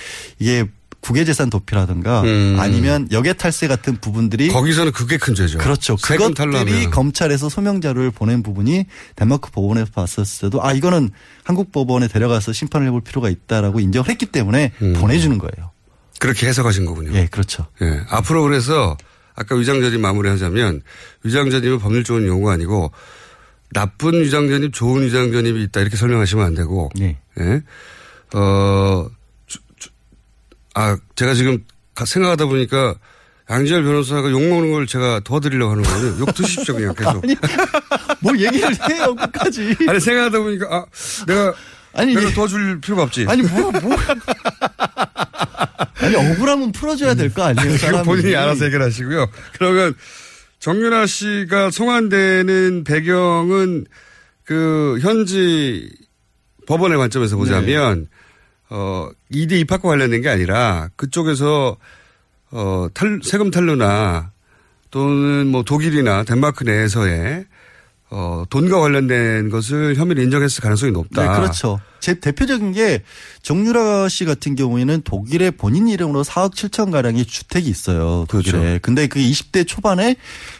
이게 국외재산 도피라든가 음. 아니면 역외탈세 같은 부분들이. 거기서는 그게 큰 죄죠. 그렇죠. 그것들이 탈라면. 검찰에서 소명자료를 보낸 부분이 덴마크 법원에서 봤었을 때도 아 이거는 한국 법원에 데려가서 심판을 해볼 필요가 있다라고 인정을 했기 때문에 음. 보내주는 거예요. 그렇게 해석하신 거군요. 예, 그렇죠. 예, 앞으로 그래서 아까 위장전입 마무리하자면 위장전입은 법률 좋은 용어가 아니고 나쁜 위장전입, 좋은 위장전입이 있다 이렇게 설명하시면 안 되고. 네. 예. 예. 어. 아, 제가 지금 생각하다 보니까 양지열 변호사가 욕먹는 걸 제가 도와드리려고 하는 거예요. 욕 드십시오, 그냥 계속. 아니, 뭘 얘기를 해요, 끝까지. 아니, 생각하다 보니까, 아, 내가, 아니, 내가 도와줄 필요가 없지. 아니, 뭐, 뭐. 아니, 억울함은 풀어줘야 될 거 아니에요, 아니, 사람이. 본인이 알아서 해결하시고요. 그러면 정윤아 씨가 송환되는 배경은 그 현지 법원의 관점에서 보자면 네. 어, 이대 입학과 관련된 게 아니라 그쪽에서, 어, 탈, 세금 탈루나 또는 뭐 독일이나 덴마크 내에서의, 어, 돈과 관련된 것을 혐의를 인정했을 가능성이 높다. 네, 그렇죠. 제 대표적인 게 정유라 씨 같은 경우에는 독일에 본인 이름으로 사억 칠천가량의 주택이 있어요. 독일에. 그렇죠. 근데 그 이십대 초반에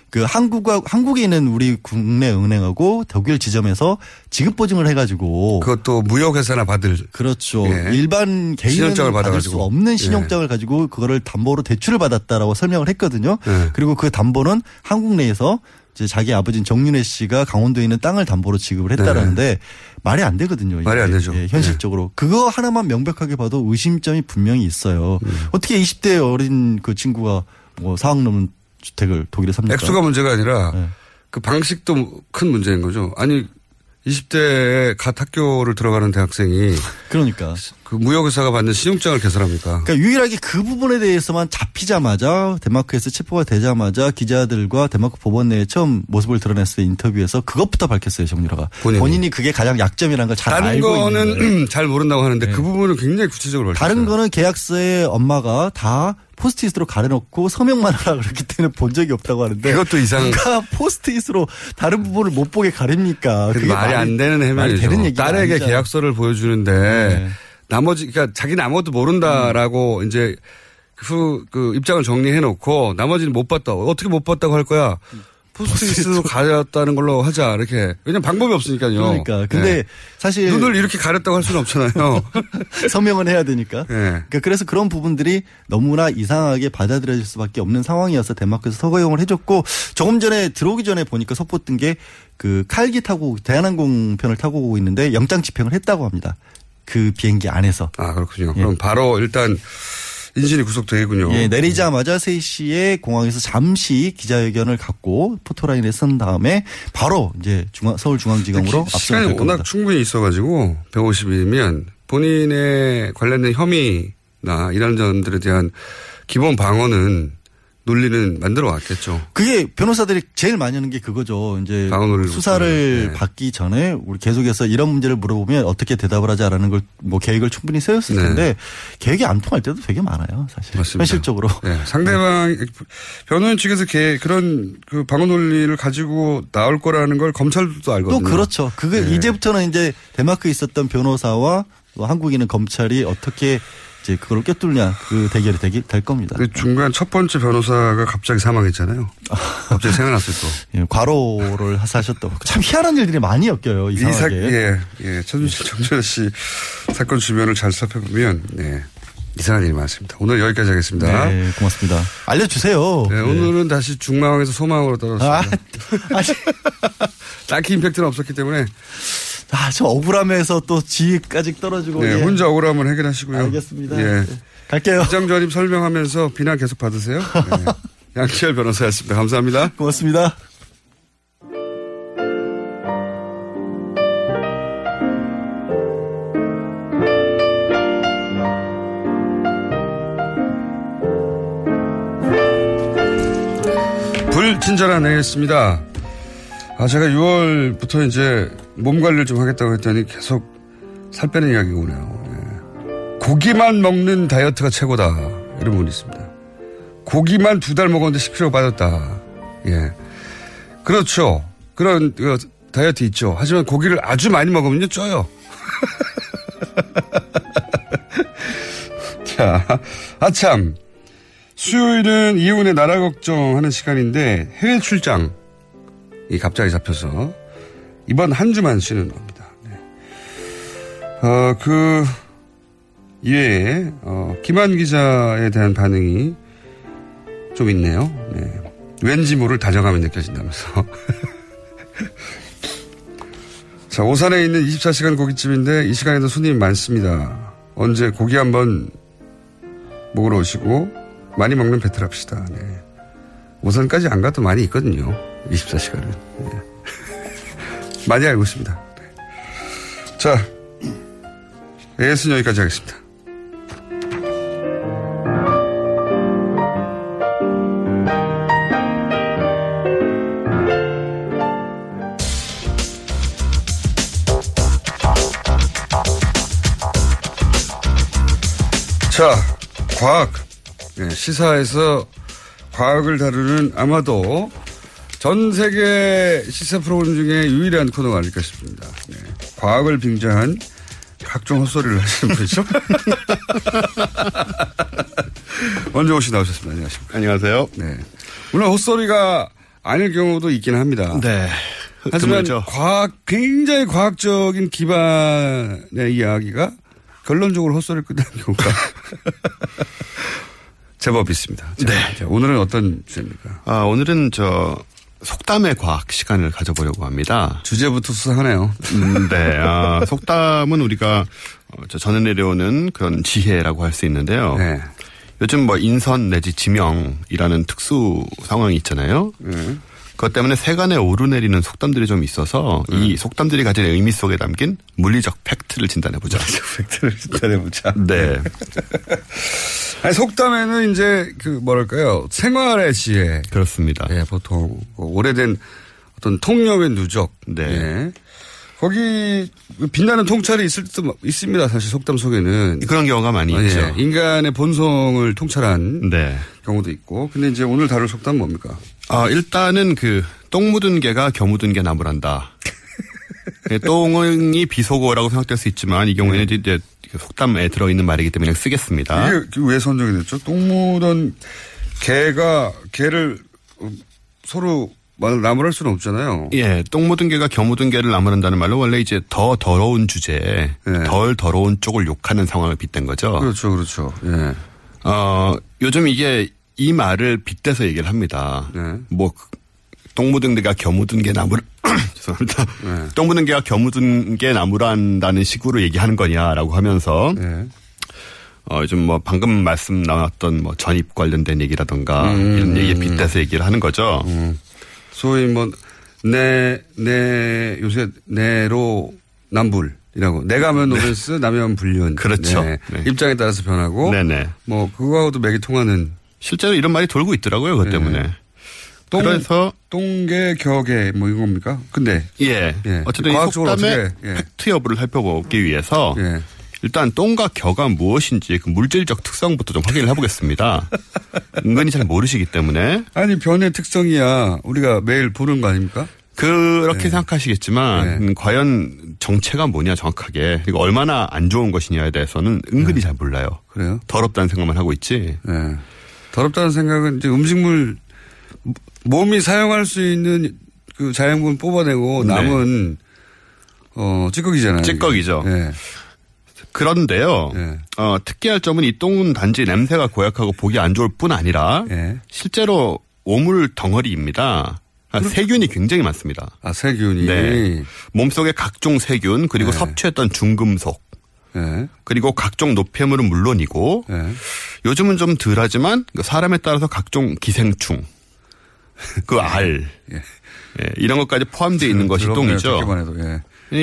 그 한국과 한국에 있는 우리 국내 은행하고 독일 지점에서 지급 보증을 해가지고 그것도 무역회사나 받을 그렇죠 예. 일반 개인은 받을 받아가지고. 수 없는 신용장을 예. 가지고 그거를 담보로 대출을 받았다라고 설명을 했거든요. 예. 그리고 그 담보는 한국 내에서 이제 자기 아버지인 정윤혜 씨가 강원도에 있는 땅을 담보로 지급을 했다라는데 예. 말이 안 되거든요. 말이 안 되죠. 예, 현실적으로 예. 그거 하나만 명백하게 봐도 의심점이 분명히 있어요. 예. 어떻게 이십 대 어린 그 친구가 뭐 사억 넘는 주택을 독일에 삽니까? 액수가 문제가 아니라 네. 그 방식도 큰 문제인 거죠. 아니 이십 대에 갓 학교를 들어가는 대학생이 그러니까 그 무역회사가 받는 신용장을 개설합니까? 그러니까 유일하게 그 부분에 대해서만 잡히자마자 덴마크에서 체포가 되자마자 기자들과 덴마크 법원 내에 처음 모습을 드러냈을 인터뷰에서 그것부터 밝혔어요, 정유라가. 본인이, 본인이 그게 가장 약점이라는 걸 잘 알고 있는 다른 거는 잘 모른다고 하는데 네. 그 부분은 굉장히 구체적으로 밝혔어요. 다른 거는 계약서에 엄마가 다 포스트잇으로 가려놓고 서명만 하라 그랬기 때문에 본 적이 없다고 하는데 그것도 이상. 누가 포스트잇으로 다른 부분을 못 보게 가립니까? 그게 말이, 말이 안 되는 해명이죠. 딸에게 계약서를 보여주는데 네. 나머지, 그러니까 자기는 아무것도 모른다라고 음. 이제 그, 그 입장을 정리해놓고 나머지는 못 봤다. 어떻게 못 봤다고 할 거야? 음. 포스트잇으로 가렸다는 걸로 하자, 이렇게. 왜냐면 방법이 없으니까요. 그러니까. 근데 네. 사실. 눈을 이렇게 가렸다고 할 수는 없잖아요. 서명은 해야 되니까. 네. 그러니까 그래서 그런 부분들이 너무나 이상하게 받아들여질 수밖에 없는 상황이어서 덴마크에서 서거용을 해줬고, 조금 전에 들어오기 전에 보니까 속보뜬 게 그 칼기 타고, 대한항공편을 타고 오고 있는데 영장 집행을 했다고 합니다. 그 비행기 안에서. 아, 그렇군요. 예. 그럼 바로 일단. 인신이 구속되겠군요. 예, 내리자마자 세 시에 공항에서 잠시 기자회견을 갖고 포토라인에 쓴 다음에 바로 이제 중앙, 서울중앙지검으로 압송될 시간이 겁니다. 시간이 워낙 충분히 있어가지고 백오십이면 본인의 관련된 혐의나 이런 점들에 대한 기본 방어는 논리는 만들어 왔겠죠. 그게 변호사들이 제일 많이 하는 게 그거죠. 이제 수사를 네. 받기 전에 우리 계속해서 이런 문제를 물어보면 어떻게 대답을 하자라는 걸 뭐 계획을 충분히 세웠을 네. 텐데 계획이 안 통할 때도 되게 많아요, 사실. 맞습니다. 현실적으로. 네. 상대방 네. 변호인 측에서 계 그런 그 방어 논리를 가지고 나올 거라는 걸 검찰도 알거든요. 또 그렇죠. 그게 네. 이제부터는 이제 덴마크에 있었던 변호사와 한국인은 검찰이 어떻게 이제 그걸 꿰뚫냐 그 대결이 되기, 될 겁니다. 중간 첫 번째 변호사가 갑자기 사망했잖아요. 갑자기 생각났을 거. 예, 과로를 하사하셨다고. 참 희한한 일들이 많이 엮여요. 이상하게. 이 사, 예, 예. 정유라 씨 사건 주변을 잘 살펴보면 예, 이상한 일이 많습니다. 오늘 여기까지 하겠습니다. 네, 고맙습니다. 알려주세요. 네, 네. 오늘은 다시 중망에서 소망으로 떨어졌습니다. 아, 아니. 딱히 임팩트는 없었기 때문에. 아, 저 억울함에서 또 지위까지 떨어지고. 네, 예. 혼자 억울함을 해결하시고요. 알겠습니다. 예. 네. 갈게요. 부장전임 설명하면서 비난 계속 받으세요. 네. 양지열 변호사였습니다. 감사합니다. 고맙습니다. 불친절한 애였습니다. 아, 제가 유월부터 이제 몸 관리를 좀 하겠다고 했더니 계속 살 빼는 이야기가 오네요. 예. 고기만 먹는 다이어트가 최고다. 이런 분이 있습니다. 고기만 두 달 먹었는데 십 킬로그램 빠졌다. 예. 그렇죠. 그런 그, 다이어트 있죠. 하지만 고기를 아주 많이 먹으면요, 쪄요. 자, 아참. 수요일은 이혼의 나라 걱정하는 시간인데 해외 출장. 이 갑자기 잡혀서 이번 한 주만 쉬는 겁니다. 네. 어, 그 이외에 어, 김한 기자에 대한 반응이 좀 있네요. 네. 왠지 모를 다정함이 느껴진다면서. 자, 오산에 있는 이십사 시간 고깃집인데 이 시간에도 손님이 많습니다. 언제 고기 한번 먹으러 오시고 많이 먹는 배틀합시다. 네. 오산까지 안 가도 많이 있거든요. 이십사 시간은. 네. 많이 알고 있습니다. 네. 자, 에이에스는 여기까지 하겠습니다. 자, 과학. 네, 시사에서 과학을 다루는 아마도 전 세계 시사 프로그램 중에 유일한 코너가 아닐까 싶습니다. 네. 과학을 빙자한 각종 헛소리를 하시는 분이죠. 원종우 씨 나오셨습니다. 안녕하십니까. 안녕하세요. 네. 물론 헛소리가 아닐 경우도 있긴 합니다. 네. 하지만 드물죠. 과학, 굉장히 과학적인 기반의 이야기가 결론적으로 헛소리를 끝내는 경우가 제법 있습니다. 자, 네. 자, 오늘은 어떤 주제입니까? 아, 오늘은 저, 속담의 과학 시간을 가져보려고 합니다. 주제부터 수상하네요. 음, 네. 아, 속담은 우리가 전해 내려오는 그런 지혜라고 할 수 있는데요. 네. 요즘 뭐 인선 내지 지명이라는 특수 상황이 있잖아요. 네. 그것 때문에 세간에 오르내리는 속담들이 좀 있어서 네. 이 속담들이 가진 의미 속에 담긴 물리적 팩트를 진단해보자. 물리적 팩트를 진단해보자. 네. 아니, 속담에는 이제 그 뭐랄까요 생활의 지혜. 그렇습니다. 예, 보통 오래된 어떤 통념의 누적. 네. 예. 거기 빛나는 통찰이 있을 때도 있습니다. 사실 속담 속에는 그런 경우가 많이 아, 있죠. 예. 인간의 본성을 통찰한 네. 경우도 있고. 근데 이제 오늘 다룰 속담 뭡니까? 아, 일단은 그 똥 묻은 개가 겨 묻은 개 나무란다. 똥이 비속어라고 생각될 수 있지만 이 경우에는 네. 이제 속담에 들어있는 말이기 때문에 쓰겠습니다. 이게 왜 선정이 됐죠? 똥 묻은 개가 개를 서로 나무랄 수는 없잖아요. 예, 똥 묻은 개가 겨 묻은 개를 나무란다는 말로 원래 이제 더 더러운 주제에 예. 덜 더러운 쪽을 욕하는 상황을 빗댄 거죠. 그렇죠, 그렇죠. 예. 어, 요즘 이게 이 말을 빗대서 얘기를 합니다. 예. 뭐 똥 묻은 개가 겨 묻은 개 나무를 죄송합니다. 예. 똥 묻은 개가 겨 묻은 개 나무란다는 식으로 얘기하는 거냐라고 하면서. 예. 어, 요즘 뭐 방금 말씀 나왔던 뭐 전입 관련된 얘기라던가 음. 이런 얘기에 빗대서 얘기를 하는 거죠. 음. 소위 뭐, 내, 내, 요새, 내로 남불이라고. 내가 하면 노벤스, 남이 하면 불륜. 그렇죠. 네. 네. 입장에 따라서 변하고. 네네. 뭐, 그거하고도 맥이 통하는. 실제로 이런 말이 돌고 있더라고요, 그것 네. 때문에. 똥, 그래서. 똥개, 격개, 뭐, 이겁니까? 근데. 예. 예. 어쨌든 이 속담의 예. 팩트 여부를 살펴보기 위해서. 예. 일단 똥과 격가 무엇인지 그 물질적 특성부터 좀 확인을 해보겠습니다. 은근히 잘 모르시기 때문에. 아니 변의 특성이야 우리가 매일 보는 거 아닙니까? 그렇게 네. 생각하시겠지만 네. 과연 정체가 뭐냐 정확하게 그리고 얼마나 안 좋은 것이냐에 대해서는 은근히 네. 잘 몰라요. 그래요? 더럽다는 생각만 하고 있지. 네. 더럽다는 생각은 이제 음식물 몸이 사용할 수 있는 그 자연분 뽑아내고 남은 네. 어, 찌꺼기잖아요. 찌꺼기죠. 네. 그런데요. 네. 어, 특이할 점은 이 똥은 단지 냄새가 고약하고 보기 안 좋을 뿐 아니라 네. 실제로 오물 덩어리입니다. 그러니까 세균이 굉장히 많습니다. 아 세균이. 네. 몸속에 각종 세균 그리고 네. 섭취했던 중금속 네. 그리고 각종 노폐물은 물론이고 네. 요즘은 좀 덜하지만 사람에 따라서 각종 기생충 그 알 예. 예. 이런 것까지 포함되어 있는 것이 똥이죠. 이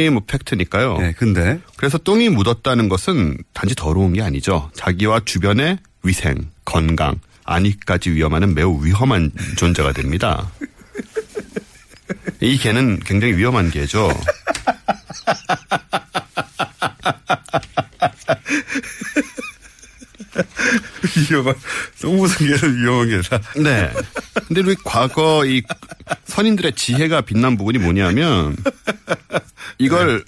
뭐 팩트니까요. 네, 근데 그래서 똥이 묻었다는 것은 단지 더러운 게 아니죠. 자기와 주변의 위생, 건강, 안위까지 위험하는 매우 위험한 존재가 됩니다. 이 개는 굉장히 위험한 개죠. 위험한 똥 묻은 개는 위험한 개다. 네. 근데 우리 과거 이 선인들의 지혜가 빛난 부분이 뭐냐면 이걸 네.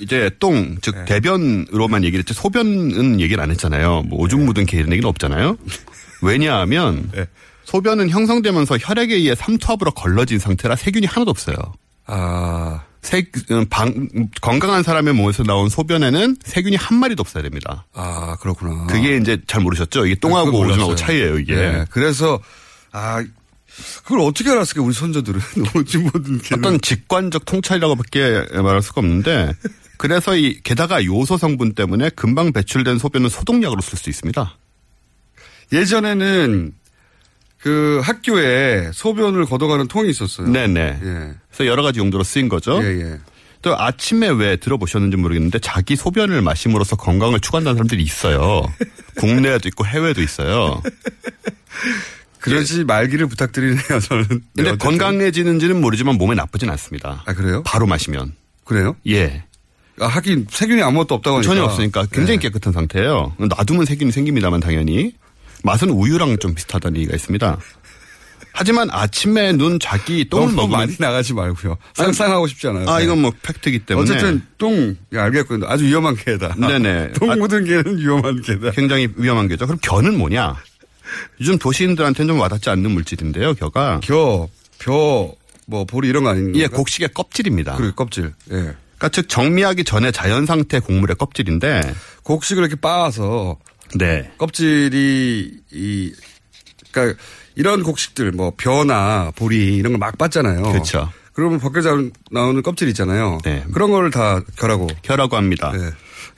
이제 똥, 즉 네. 대변으로만 얘기를 했지 소변은 얘기를 안 했잖아요. 뭐 오줌 묻은 개 이런 얘기는 없잖아요. 왜냐하면 네. 소변은 형성되면서 혈액에 의해 삼투압으로 걸러진 상태라 세균이 하나도 없어요. 아, 세, 방, 건강한 사람의 몸에서 나온 소변에는 세균이 한 마리도 없어야 됩니다. 아, 그렇구나. 그게 이제 잘 모르셨죠? 이게 똥하고 네, 오줌하고 차이예요, 이게. 네. 그래서 아. 그걸 어떻게 알았을까 우리 선조들은 오줌 묻은 개는. 어떤 직관적 통찰이라고밖에 말할 수가 없는데 그래서 이 게다가 요소 성분 때문에 금방 배출된 소변은 소독약으로 쓸 수 있습니다. 예전에는 그 학교에 소변을 걷어가는 통이 있었어요. 네네. 예. 그래서 여러 가지 용도로 쓰인 거죠. 예예. 또 아침에 왜 들어보셨는지 모르겠는데 자기 소변을 마심으로써 건강을 추구한다는 사람들이 있어요. 국내에도 있고 해외에도 있어요. 그러지 말기를 부탁드리네요, 저는. 근데 어쨌든. 건강해지는지는 모르지만 몸에 나쁘진 않습니다. 아, 그래요? 바로 마시면. 그래요? 예. 아, 하긴 세균이 아무것도 없다고 하니까. 전혀 없으니까 굉장히 네. 깨끗한 상태예요. 놔두면 세균이 생깁니다만 당연히. 맛은 우유랑 좀 비슷하다는 얘기가 있습니다. 하지만 아침에 눈 자기 똥을 먹으면. 많이 나가지 말고요. 상상하고 싶지 않아요. 아, 이건 뭐 팩트이기 때문에. 어쨌든 똥, 알겠군요. 아주 위험한 개다. 네네. 똥 묻은 개는 위험한 개다. 굉장히 위험한 개죠. 그럼 견은 뭐냐? 요즘 도시인들한테는 좀 와닿지 않는 물질인데요, 겨가. 겨, 벼, 뭐 보리 이런 거 아닌가요? 예, 곡식의 껍질입니다. 그리고 껍질. 예. 그러니까 즉 정미하기 전에 자연 상태 곡물의 껍질인데 곡식을 이렇게 빻아서 네. 껍질이 이 그러니까 이런 곡식들 뭐 벼나 보리 이런 걸 막 빻잖아요. 그렇죠. 그러면 벗겨져 나오는 껍질 있잖아요. 네. 그런 걸 다 겨라고. 겨라고 합니다. 네.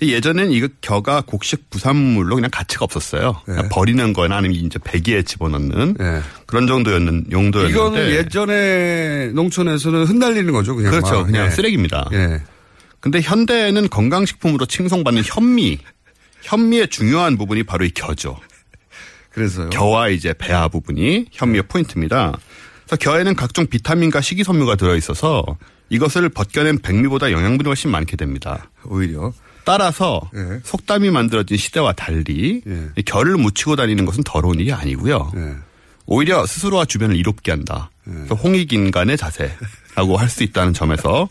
예전엔 이 겨가 곡식 부산물로 그냥 가치가 없었어요. 네. 버리는 거나 아니면 이제 배기에 집어넣는 네. 그런 정도였는 용도였는데. 이건 예전에 농촌에서는 흩날리는 거죠, 그냥. 그렇죠, 막. 그냥 네. 쓰레기입니다. 네. 근데 현대에는 건강식품으로 칭송받는 현미, 현미의 중요한 부분이 바로 이 겨죠. 그래서요. 겨와 이제 배아 부분이 현미의 포인트입니다. 그래서 겨에는 각종 비타민과 식이섬유가 들어 있어서 이것을 벗겨낸 백미보다 영양분이 훨씬 많게 됩니다. 오히려. 따라서 예. 속담이 만들어진 시대와 달리 예. 결을 묻히고 다니는 것은 더러운 일이 아니고요. 예. 오히려 스스로와 주변을 이롭게 한다. 예. 홍익인간의 자세라고 할 수 있다는 점에서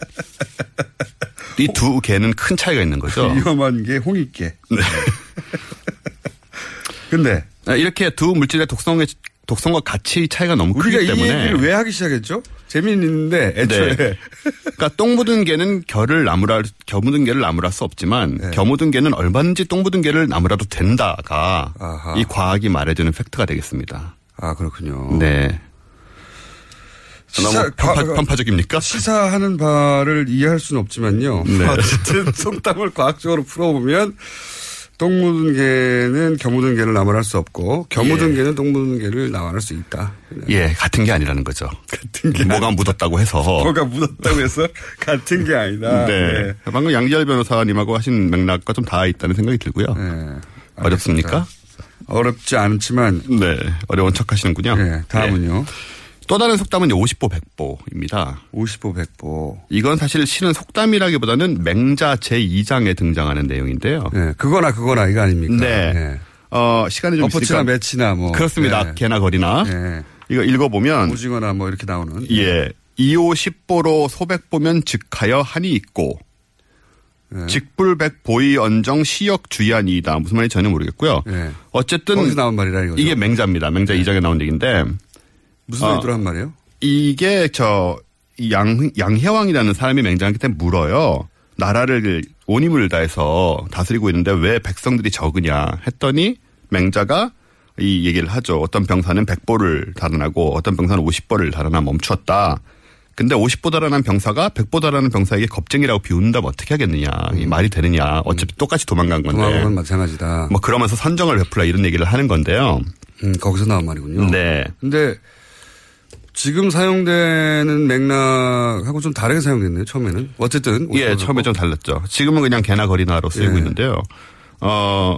이 두 개는 큰 차이가 있는 거죠. 위험한 게 홍익계. 네. 근데 이렇게 두 물질의 독성의 독성과 가치 차이가 너무 크기 때문에 우리가 이 얘기를 왜 하기 시작했죠? 재미있는데 애초에. 네. 그러니까 똥 묻은 개는 겨를 나무랄 겨 묻은 개를 나무랄 수 없지만 네. 겨 묻은 개는 얼마든지 똥 묻은 개를 나무라도 된다가 아하. 이 과학이 말해주는 팩트가 되겠습니다. 아 그렇군요. 네. 시사, 편파, 가, 편파적입니까? 시사하는 바를 이해할 수는 없지만요. 네. 어쨌든 속담을 과학적으로 풀어보면 똥 묻은 개는 겨 묻은 개를 나무랄 수 없고 겨 묻은 예. 개는 똥 묻은 개를 나무랄 수 있다. 예, 같은 게 아니라는 거죠. 같은 게 뭐가 아니. 묻었다고 해서. 뭐가 묻었다고 해서 같은 게 아니다. 네. 네. 방금 양지열 변호사님하고 하신 맥락과 좀 닿아 있다는 생각이 들고요. 네. 어렵습니까? 어렵지 않지만. 네. 어려운 척 하시는군요. 네. 다음은요. 네. 또 다른 속담은 오십보 백보입니다. 오십보 백보. 이건 사실 실은 속담이라기보다는 맹자 제이 장에 등장하는 내용인데요. 네, 그거나 그거나 이거 아닙니까? 네. 네. 어, 시간이 좀 있으니까. 엎어치나 매치나 뭐. 그렇습니다. 네. 개나 거리나. 네. 이거 읽어보면. 오징어나 뭐 이렇게 나오는. 예. 이오십보로 소백보면 즉하여 한이 있고. 네. 직불백 보이 언정 시역 주의한이다. 무슨 말인지 전혀 모르겠고요. 네. 어쨌든. 거기서 나온 말이라 이거죠. 이게 맹자입니다. 맹자 네. 이 장에 나온 얘기인데. 무슨 말이 들어간 말이에요? 이게 저 양, 양해왕이라는 사람이 맹장하기 때문에 물어요. 나라를 온 힘을 다해서 다스리고 있는데 왜 백성들이 적으냐 했더니 맹자가 이 얘기를 하죠. 어떤 병사는 백보를 달아나고 어떤 병사는 오십보를 달아나 멈추었다. 근데 오십보 달아난 병사가 백보 달아난 병사에게 겁쟁이라고 비운다면 어떻게 하겠느냐. 이 말이 되느냐. 어차피 똑같이 도망간 건데. 도망간 마찬가지다. 뭐 그러면서 선정을 베풀라 이런 얘기를 하는 건데요. 음, 거기서 나온 말이군요. 네. 근데 지금 사용되는 맥락하고 좀 다르게 사용됐네요. 처음에는. 어쨌든. 예. 처음에 좀 달랐죠. 지금은 그냥 개나 거리나로 쓰이고 예. 있는데요. 어,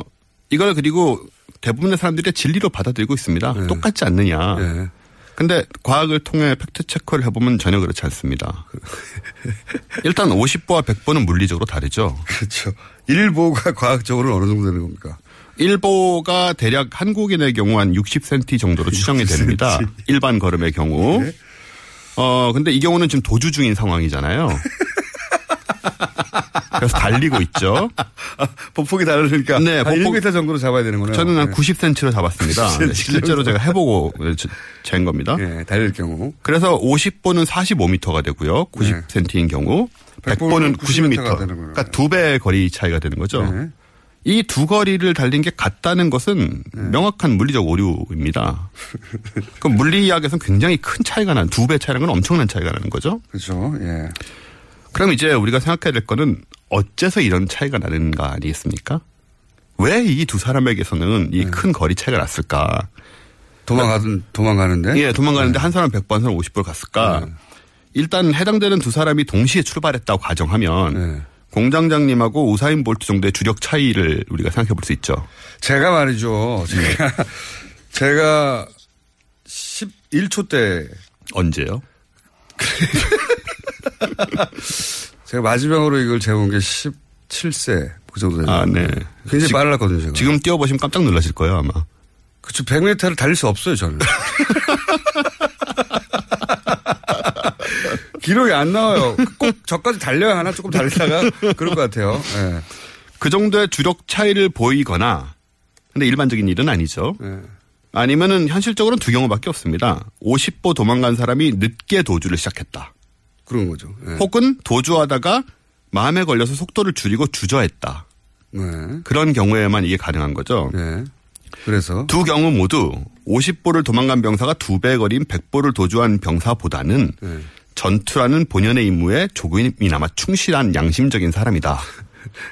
이걸 그리고 대부분의 사람들이 진리로 받아들이고 있습니다. 예. 똑같지 않느냐. 예. 근데 과학을 통해 팩트체크를 해보면 전혀 그렇지 않습니다. 일단 오십보와 백보는 물리적으로 다르죠. 그렇죠. 일보가 과학적으로는 어느 정도 되는 겁니까? 일보가 대략 한국인의 경우 한 육십 센티미터 정도로 추정이 됩니다. 일반 걸음의 경우. 네. 어, 근데 이 경우는 지금 도주 중인 상황이잖아요. 그래서 달리고 있죠. 아, 보폭이 다르니까. 네, 보폭 일 미터 정도로 잡아야 되는 거네요. 저는 한 네. 구십 센티미터로 잡았습니다. 구십 센티미터 네, 실제로 제가 해보고 잰 겁니다. 네, 달릴 경우. 그래서 오십보는 사십오 미터가 되고요. 구십 센티미터인 경우. 백보는 구십 미터. 그러니까 두 배의 거리 차이가 되는 거죠. 네. 이 두 거리를 달린 게 같다는 것은 네. 명확한 물리적 오류입니다. 그럼 물리학에서는 굉장히 큰 차이가 나는, 두 배 차이라는 건 엄청난 차이가 나는 거죠. 그렇죠. 예. 그럼 이제 우리가 생각해야 될 거는 어째서 이런 차이가 나는가 아니겠습니까? 왜 이 두 사람에게서는 이 큰 네. 거리 차이가 났을까? 도망가든, 도망가는데? 예, 도망가는데 네. 한 사람 백보, 한 사람 오십보를 갔을까? 네. 일단 해당되는 두 사람이 동시에 출발했다고 가정하면 네. 공장장님하고 우사인 볼트 정도의 주력 차이를 우리가 생각해 볼 수 있죠. 제가 말이죠. 제가, 제가 십일 초 때. 언제요? 제가 마지막으로 이걸 재본 게 십칠 세. 그 정도 됐는데. 아, 네. 굉장히 지, 빨랐거든요, 제가. 지금 뛰어보시면 깜짝 놀라실 거예요, 아마. 그쵸. 백 미터를 달릴 수 없어요, 저는. 기록이 안 나와요. 꼭 저까지 달려야 하나 조금 달리다가 그럴 것 같아요. 네. 그 정도의 주력 차이를 보이거나 근데 일반적인 일은 아니죠. 네. 아니면은 현실적으로는 두 경우밖에 없습니다. 오십보 도망간 사람이 늦게 도주를 시작했다. 그런 거죠. 네. 혹은 도주하다가 마음에 걸려서 속도를 줄이고 주저했다. 네. 그런 경우에만 이게 가능한 거죠. 네. 그래서 두 경우 모두 오십보를 도망간 병사가 두 배 거리인 백보를 도주한 병사보다는 네. 전투라는 본연의 임무에 조금이나마 충실한 양심적인 사람이다.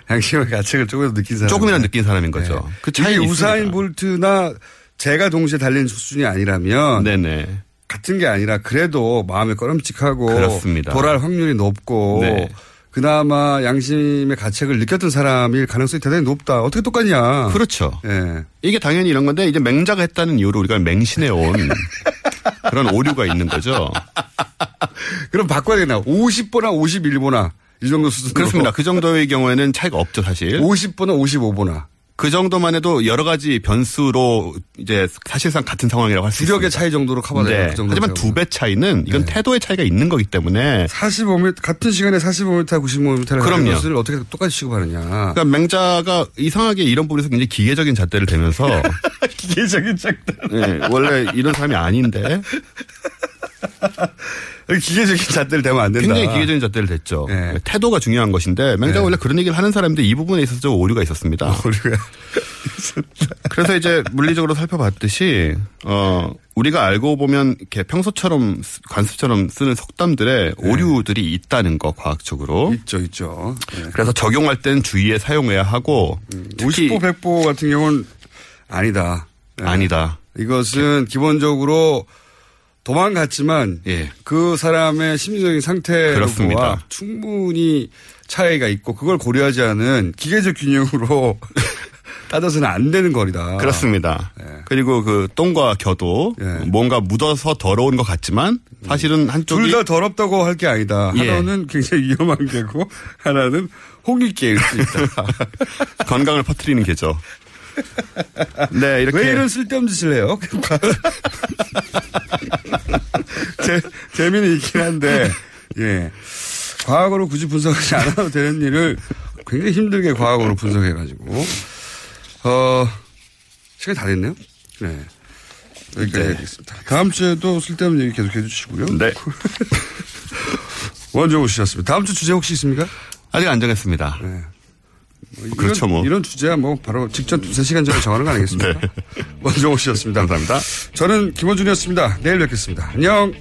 양심의 가책을 조금이라도 느낀 사람. 조금이라도 느낀 사람인 거죠. 네. 그 차이 우사인 볼트나 제가 동시에 달린 수준이 아니라면 네네. 같은 게 아니라 그래도 마음이 꺼름직하고 그렇습니다. 돌아올 확률이 높고 네. 그나마 양심의 가책을 느꼈던 사람일 가능성이 대단히 높다. 어떻게 똑같냐. 그렇죠. 네. 이게 당연히 이런 건데 이제 맹자가 했다는 이유로 우리가 맹신해온 그런 오류가 있는 거죠. 그럼 바꿔야 되나? 오십보나 오십일보나 이 정도 수준으로. 그렇습니다. 그 정도의 경우에는 차이가 없죠 사실. 오십보나 오십오보나. 그 정도만 해도 여러 가지 변수로 이제 사실상 같은 상황이라고 할 수 있습니다. 주력의 차이 정도로 커버돼요. 네. 그 정도 하지만 두 배 차이는 이건 네. 태도의 차이가 있는 거기 때문에 사십오 미터 같은 시간에 사십오 미터, 구십오 미터를 하는 것을 어떻게 똑같이 취급하느냐. 그러니까 맹자가 이상하게 이런 부분에서 굉장히 기계적인 잣대를 대면서 기계적인 잣대. 네, 원래 이런 사람이 아닌데. 기계적인 잣대를 대면 안 된다. 굉장히 기계적인 잣대를 댔죠. 네. 태도가 중요한 것인데 맹자가 네. 원래 그런 얘기를 하는 사람인데 이 부분에 있어서 좀 오류가 있었습니다. 오류가 있었다. 그래서 이제 물리적으로 살펴봤듯이 어 우리가 알고 보면 이렇게 평소처럼 관습처럼 쓰는 속담들의 네. 오류들이 있다는 거 과학적으로. 있죠. 있죠. 네. 그래서 적용할 때는 주의에 사용해야 하고. 음, 오십 보 백 보 같은 경우는 아니다. 네. 아니다. 이것은 네. 기본적으로 도망갔지만 예. 그 사람의 심리적인 상태와 충분히 차이가 있고 그걸 고려하지 않은 기계적 균형으로 따져서는 안 되는 거리다. 그렇습니다. 예. 그리고 그 똥과 겨도 예. 뭔가 묻어서 더러운 것 같지만 사실은 한쪽이. 둘 다 더럽다고 할 게 아니다. 하나는 예. 굉장히 위험한 개고 하나는 홍익개일 수 있다. 건강을 퍼뜨리는 개죠. 네, 이렇게. 왜 이런 쓸데없는 짓을 해요? 제, 재미는 있긴 한데, 예. 과학으로 굳이 분석하지 않아도 되는 일을 굉장히 힘들게 과학으로 분석해가지고. 어, 시간이 다 됐네요? 네. 여기까지 네. 하겠습니다. 다음 주에도 쓸데없는 얘기 계속 해주시고요. 네. 원종우 씨였습니다. 다음 주 주제 혹시 있습니까? 아직 안 정했습니다. 네. 뭐 이런, 그렇죠 뭐. 이런 주제야 뭐 바로 직전 두세 시간 전에 정하는 거 아니겠습니까? 원종우 씨였습니다. 감사합니다. 저는 김원준이었습니다. 내일 뵙겠습니다. 안녕.